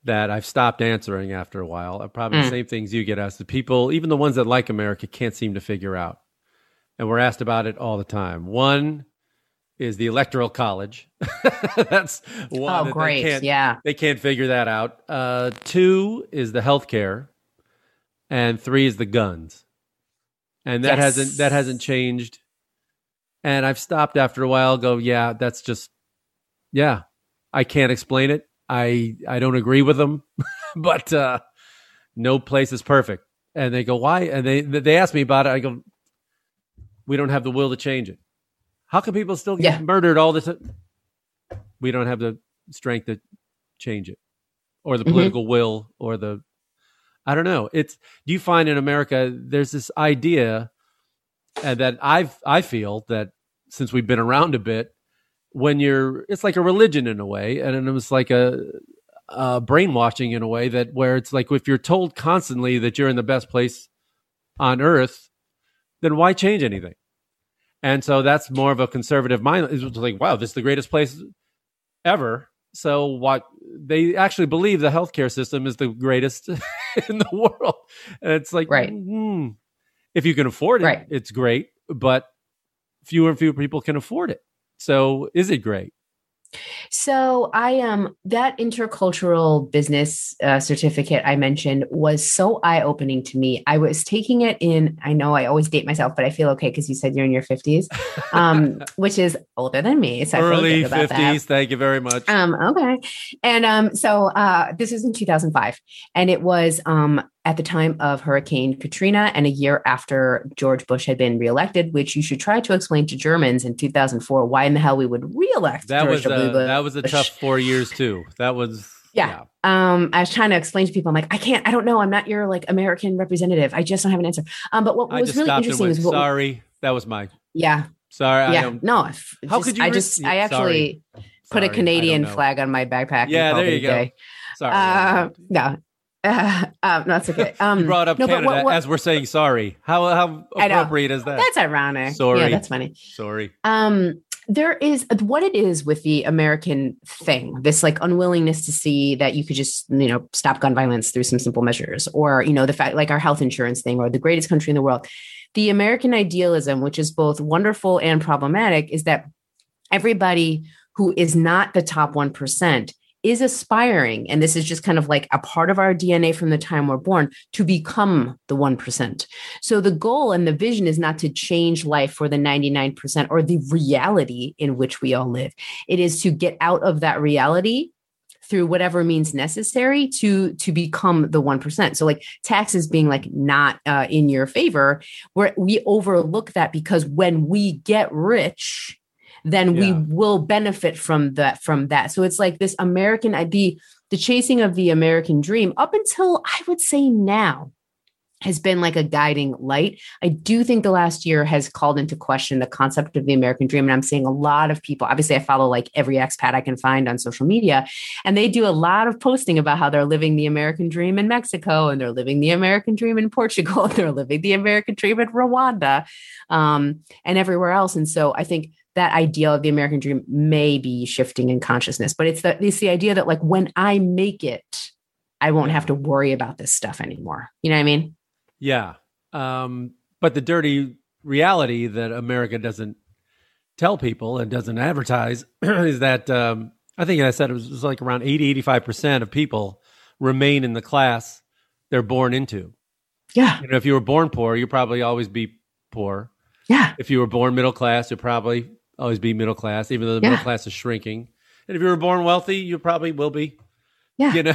that I've stopped answering after a while are probably mm. the same things you get asked. The people, even the ones that like America, can't seem to figure out. And we're asked about it all the time. One is the Electoral College. That's one. Oh, that great. They can't, yeah. They can't figure that out. Uh, two is the healthcare. And three is the guns. And that yes. hasn't that hasn't changed. And I've stopped after a while, go, yeah, that's just, yeah, I can't explain it. I, I don't agree with them, but uh, no place is perfect. And they go, why? And they they ask me about it. I go, we don't have the will to change it. How can people still get yeah. murdered all the time? We don't have the strength to change it, or the political mm-hmm. will, or the, I don't know. It's, do you find in America, there's this idea, and that I've, I feel that since we've been around a bit, when you're, it's like a religion in a way. And it was like a, a brainwashing in a way that where it's like, if you're told constantly that you're in the best place on earth, then why change anything? And so that's more of a conservative mind. It's like, wow, this is the greatest place ever. So what they actually believe the healthcare system is the greatest in the world. And it's like, right. mm-hmm. If you can afford it, right. it's great, but fewer and fewer people can afford it. So is it great? So I um, that intercultural business uh, certificate I mentioned was so eye-opening to me. I was taking it in, I know I always date myself, but I feel okay because you said you're in your fifties, um, which is older than me. So early I feel good about fifties, that. Thank you very much. Um, okay. And um, so uh, this was in two thousand five, and it was um, at the time of Hurricane Katrina and a year after George Bush had been reelected, which you should try to explain to Germans in two thousand four why in the hell we would reelect that George was a, Bush. That was a tough four years too. That was yeah. yeah. Um, I was trying to explain to people, I'm like, I can't, I don't know, I'm not your like American representative. I just don't have an answer. Um, but what I was just really interesting went, is what sorry, we, that was my yeah. Sorry, yeah. I don't, no. Just, how could you? I just re- I actually sorry. put sorry, a Canadian flag on my backpack. Yeah, there you go. Sorry, uh, no. Uh, um, no, it's okay. Um, you brought up no, Canada what, what, as we're saying sorry. How how appropriate is that? That's ironic. Sorry. Yeah, that's funny. Sorry. Um, there is what it is with the American thing, this like unwillingness to see that you could just, you know, stop gun violence through some simple measures, or, you know, the fact like our health insurance thing, or the greatest country in the world. The American idealism, which is both wonderful and problematic, is that everybody who is not the top one percent is aspiring, and this is just kind of like a part of our D N A from the time we're born, to become the one percent. So the goal and the vision is not to change life for the ninety-nine percent or the reality in which we all live. It is to get out of that reality through whatever means necessary to, to become the one percent. So like taxes being like not uh, in your favor, where we overlook that because when we get rich, then yeah. we will benefit from that, from that. So it's like this American, the, the chasing of the American dream up until I would say now has been like a guiding light. I do think the last year has called into question the concept of the American dream. And I'm seeing a lot of people, obviously I follow like every expat I can find on social media, and they do a lot of posting about how they're living the American dream in Mexico, and they're living the American dream in Portugal, and they're living the American dream in Rwanda, um, and everywhere else. And so I think that idea of the American dream may be shifting in consciousness, but it's the, it's the idea that like, when I make it, I won't have to worry about this stuff anymore. You know what I mean? Yeah. Um, but the dirty reality that America doesn't tell people and doesn't advertise is that, um, I think I said it was, it was like around eighty, eighty-five percent of people remain in the class they're born into. Yeah. You know, if you were born poor, you'll probably always be poor. Yeah. If you were born middle class, you'll probably always be middle class, even though the yeah. middle class is shrinking. And if you were born wealthy, you probably will be. Yeah. You know,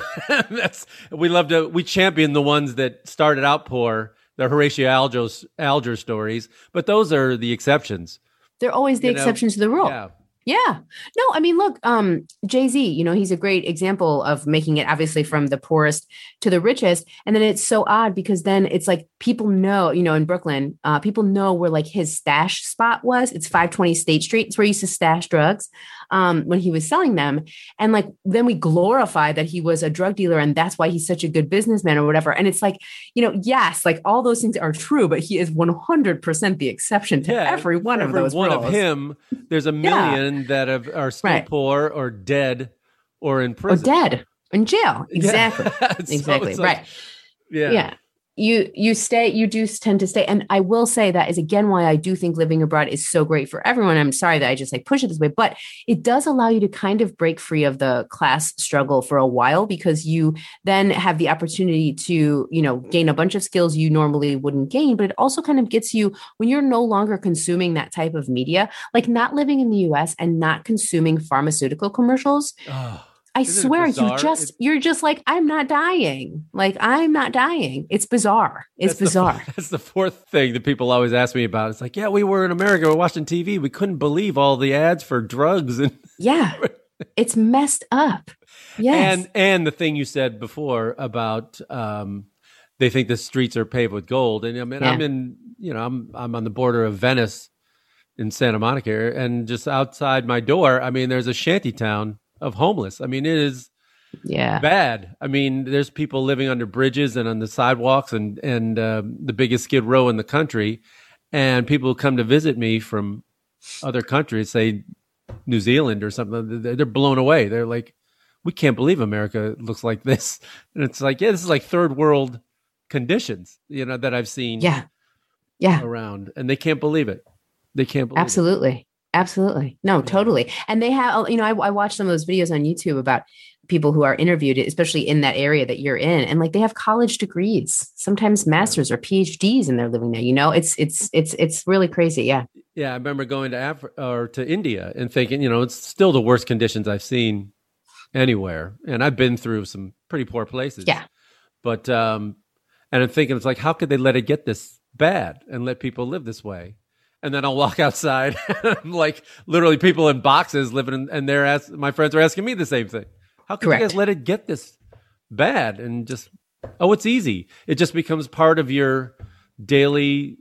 that's we love to we champion the ones that started out poor, the Horatio Alger's, Alger stories, but those are the exceptions. They're always the you exceptions know? to the rule. Yeah. Yeah. No, I mean, look, um, Jay-Z, you know, he's a great example of making it obviously from the poorest to the richest. And then it's so odd because then it's like people know, you know, in Brooklyn, uh, people know where like his stash spot was. It's five twenty State Street. It's where he used to stash drugs um, when he was selling them. And like, then we glorify that he was a drug dealer and that's why he's such a good businessman or whatever. And it's like, you know, yes, like all those things are true, but he is one hundred percent the exception to yeah, every one every of those one rules. Of him, there's a million. Yeah. That have, are still right. poor or dead or in prison. Or dead, in jail. Exactly. Yeah. so exactly. Like, right. Yeah. Yeah. You, you stay, you do tend to stay. And I will say that is again, why I do think living abroad is so great for everyone. I'm sorry that I just like push it this way, but it does allow you to kind of break free of the class struggle for a while, because you then have the opportunity to, you know, gain a bunch of skills you normally wouldn't gain, but it also kind of gets you when you're no longer consuming that type of media, like not living in the U S and not consuming pharmaceutical commercials. Oh. I Isn't swear you just, it's, you're just like, I'm not dying. Like, I'm not dying. It's bizarre. It's that's bizarre. The, that's the fourth thing that people always ask me about. It's like, yeah, we were in America. We're watching T V. We couldn't believe all the ads for drugs. And yeah, it's messed up. Yes. And, and the thing you said before about um, they think the streets are paved with gold. And I mean, yeah. I'm in, you know, I'm, I'm on the border of Venice in Santa Monica here, and just outside my door, I mean, there's a shanty town of homeless. I mean, it is yeah. bad. I mean, there's people living under bridges and on the sidewalks and, and uh, the biggest skid row in the country. And people who come to visit me from other countries, say New Zealand or something, they're blown away. They're like, we can't believe America looks like this. And it's like, yeah, this is like third world conditions, you know, that I've seen yeah. Yeah. around, and they can't believe it. They can't believe Absolutely. It. Absolutely. No, yeah. totally. And they have, you know, I, I watched some of those videos on YouTube about people who are interviewed, especially in that area that you're in. And like, they have college degrees, sometimes masters or PhDs, and they're living there, you know, it's, it's, it's, it's really crazy. Yeah. Yeah. I remember going to Africa or to India and thinking, you know, it's still the worst conditions I've seen anywhere. And I've been through some pretty poor places. Yeah. But, um, and I'm thinking, it's like, how could they let it get this bad and let people live this way? And then I'll walk outside, and I'm like, literally people in boxes living in, and they're ask, my friends are asking me the same thing. How could Correct. you guys let it get this bad? And just, oh, it's easy. It just becomes part of your daily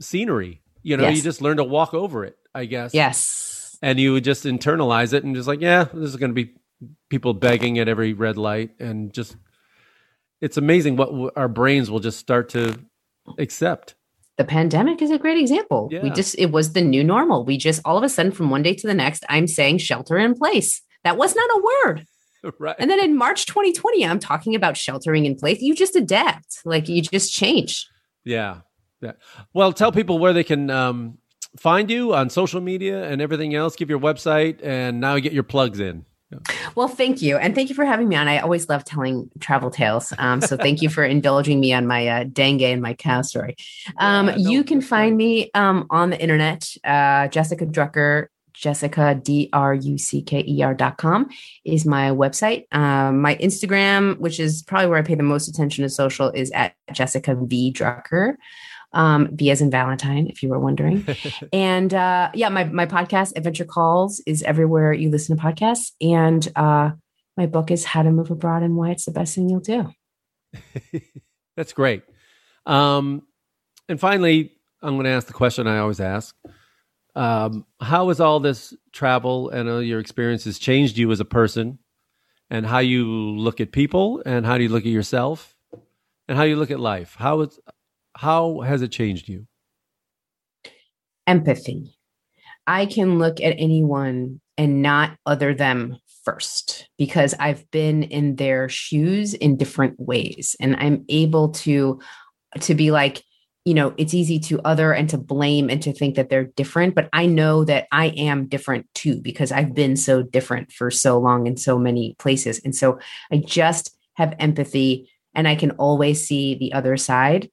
scenery. You know, yes. you just learn to walk over it, I guess. Yes. And you would just internalize it and just like, yeah, there's going to be people begging at every red light, and just, it's amazing what w- our brains will just start to accept. The pandemic is a great example. Yeah. We just, it was the new normal. We just, all of a sudden from one day to the next, I'm saying shelter in place. That was not a word. Right. And then in March twenty twenty, I'm talking about sheltering in place. You just adapt. Like, you just change. Yeah. Yeah. Well, tell people where they can um, find you on social media and everything else. Give your website, and now get your plugs in. Well, thank you. And thank you for having me on. I always love telling travel tales. Um, so thank you for indulging me on my uh, dengue and my cow story. Um, yeah, you can find me um, on the internet, uh, Jessica Drucker, Jessica, D R U C K E R dot com is my website. Um, my Instagram, which is probably where I pay the most attention to social, is at Jessica V Drucker. Um, B as in Valentine, if you were wondering. And uh, yeah, my, my podcast, Adventure Calls, is everywhere you listen to podcasts. And uh, my book is How to Move Abroad and Why It's the Best Thing You'll Do. That's great. Um, and finally, I'm going to ask the question I always ask. Um, how has all this travel and all your experiences changed you as a person, and how you look at people, and how do you look at yourself, and how you look at life? How it's, How has it changed you? Empathy. I can look at anyone and not other them first, because I've been in their shoes in different ways. And I'm able to, to be like, you know, it's easy to other and to blame and to think that they're different, but I know that I am different too, because I've been so different for so long in so many places. And so I just have empathy, and I can always see the other side.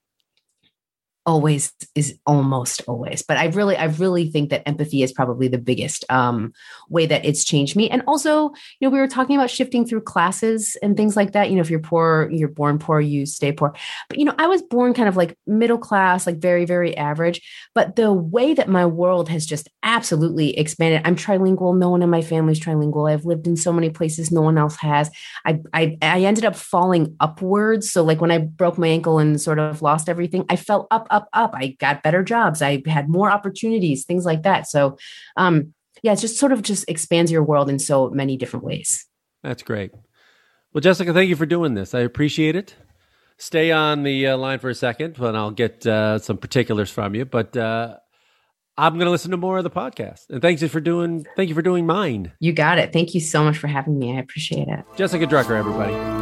Always is almost always, but I really, I really think that empathy is probably the biggest um, way that it's changed me. And also, you know, we were talking about shifting through classes and things like that. You know, if you're poor, you're born poor, you stay poor. But, you know, I was born kind of like middle class, like very, very average. But the way that my world has just absolutely expanded, I'm trilingual. No one in my family is trilingual. I've lived in so many places no one else has. I, I, I ended up falling upwards. So like when I broke my ankle and sort of lost everything, I fell up. up, up. I got better jobs. I had more opportunities, things like that. So, um, yeah, it's just sort of just expands your world in so many different ways. That's great. Well, Jessica, thank you for doing this. I appreciate it. Stay on the uh, line for a second, and I'll get uh, some particulars from you, but uh, I'm going to listen to more of the podcast. And thanks for doing, thank you for doing mine. You got it. Thank you so much for having me. I appreciate it. Jessica Drucker, everybody.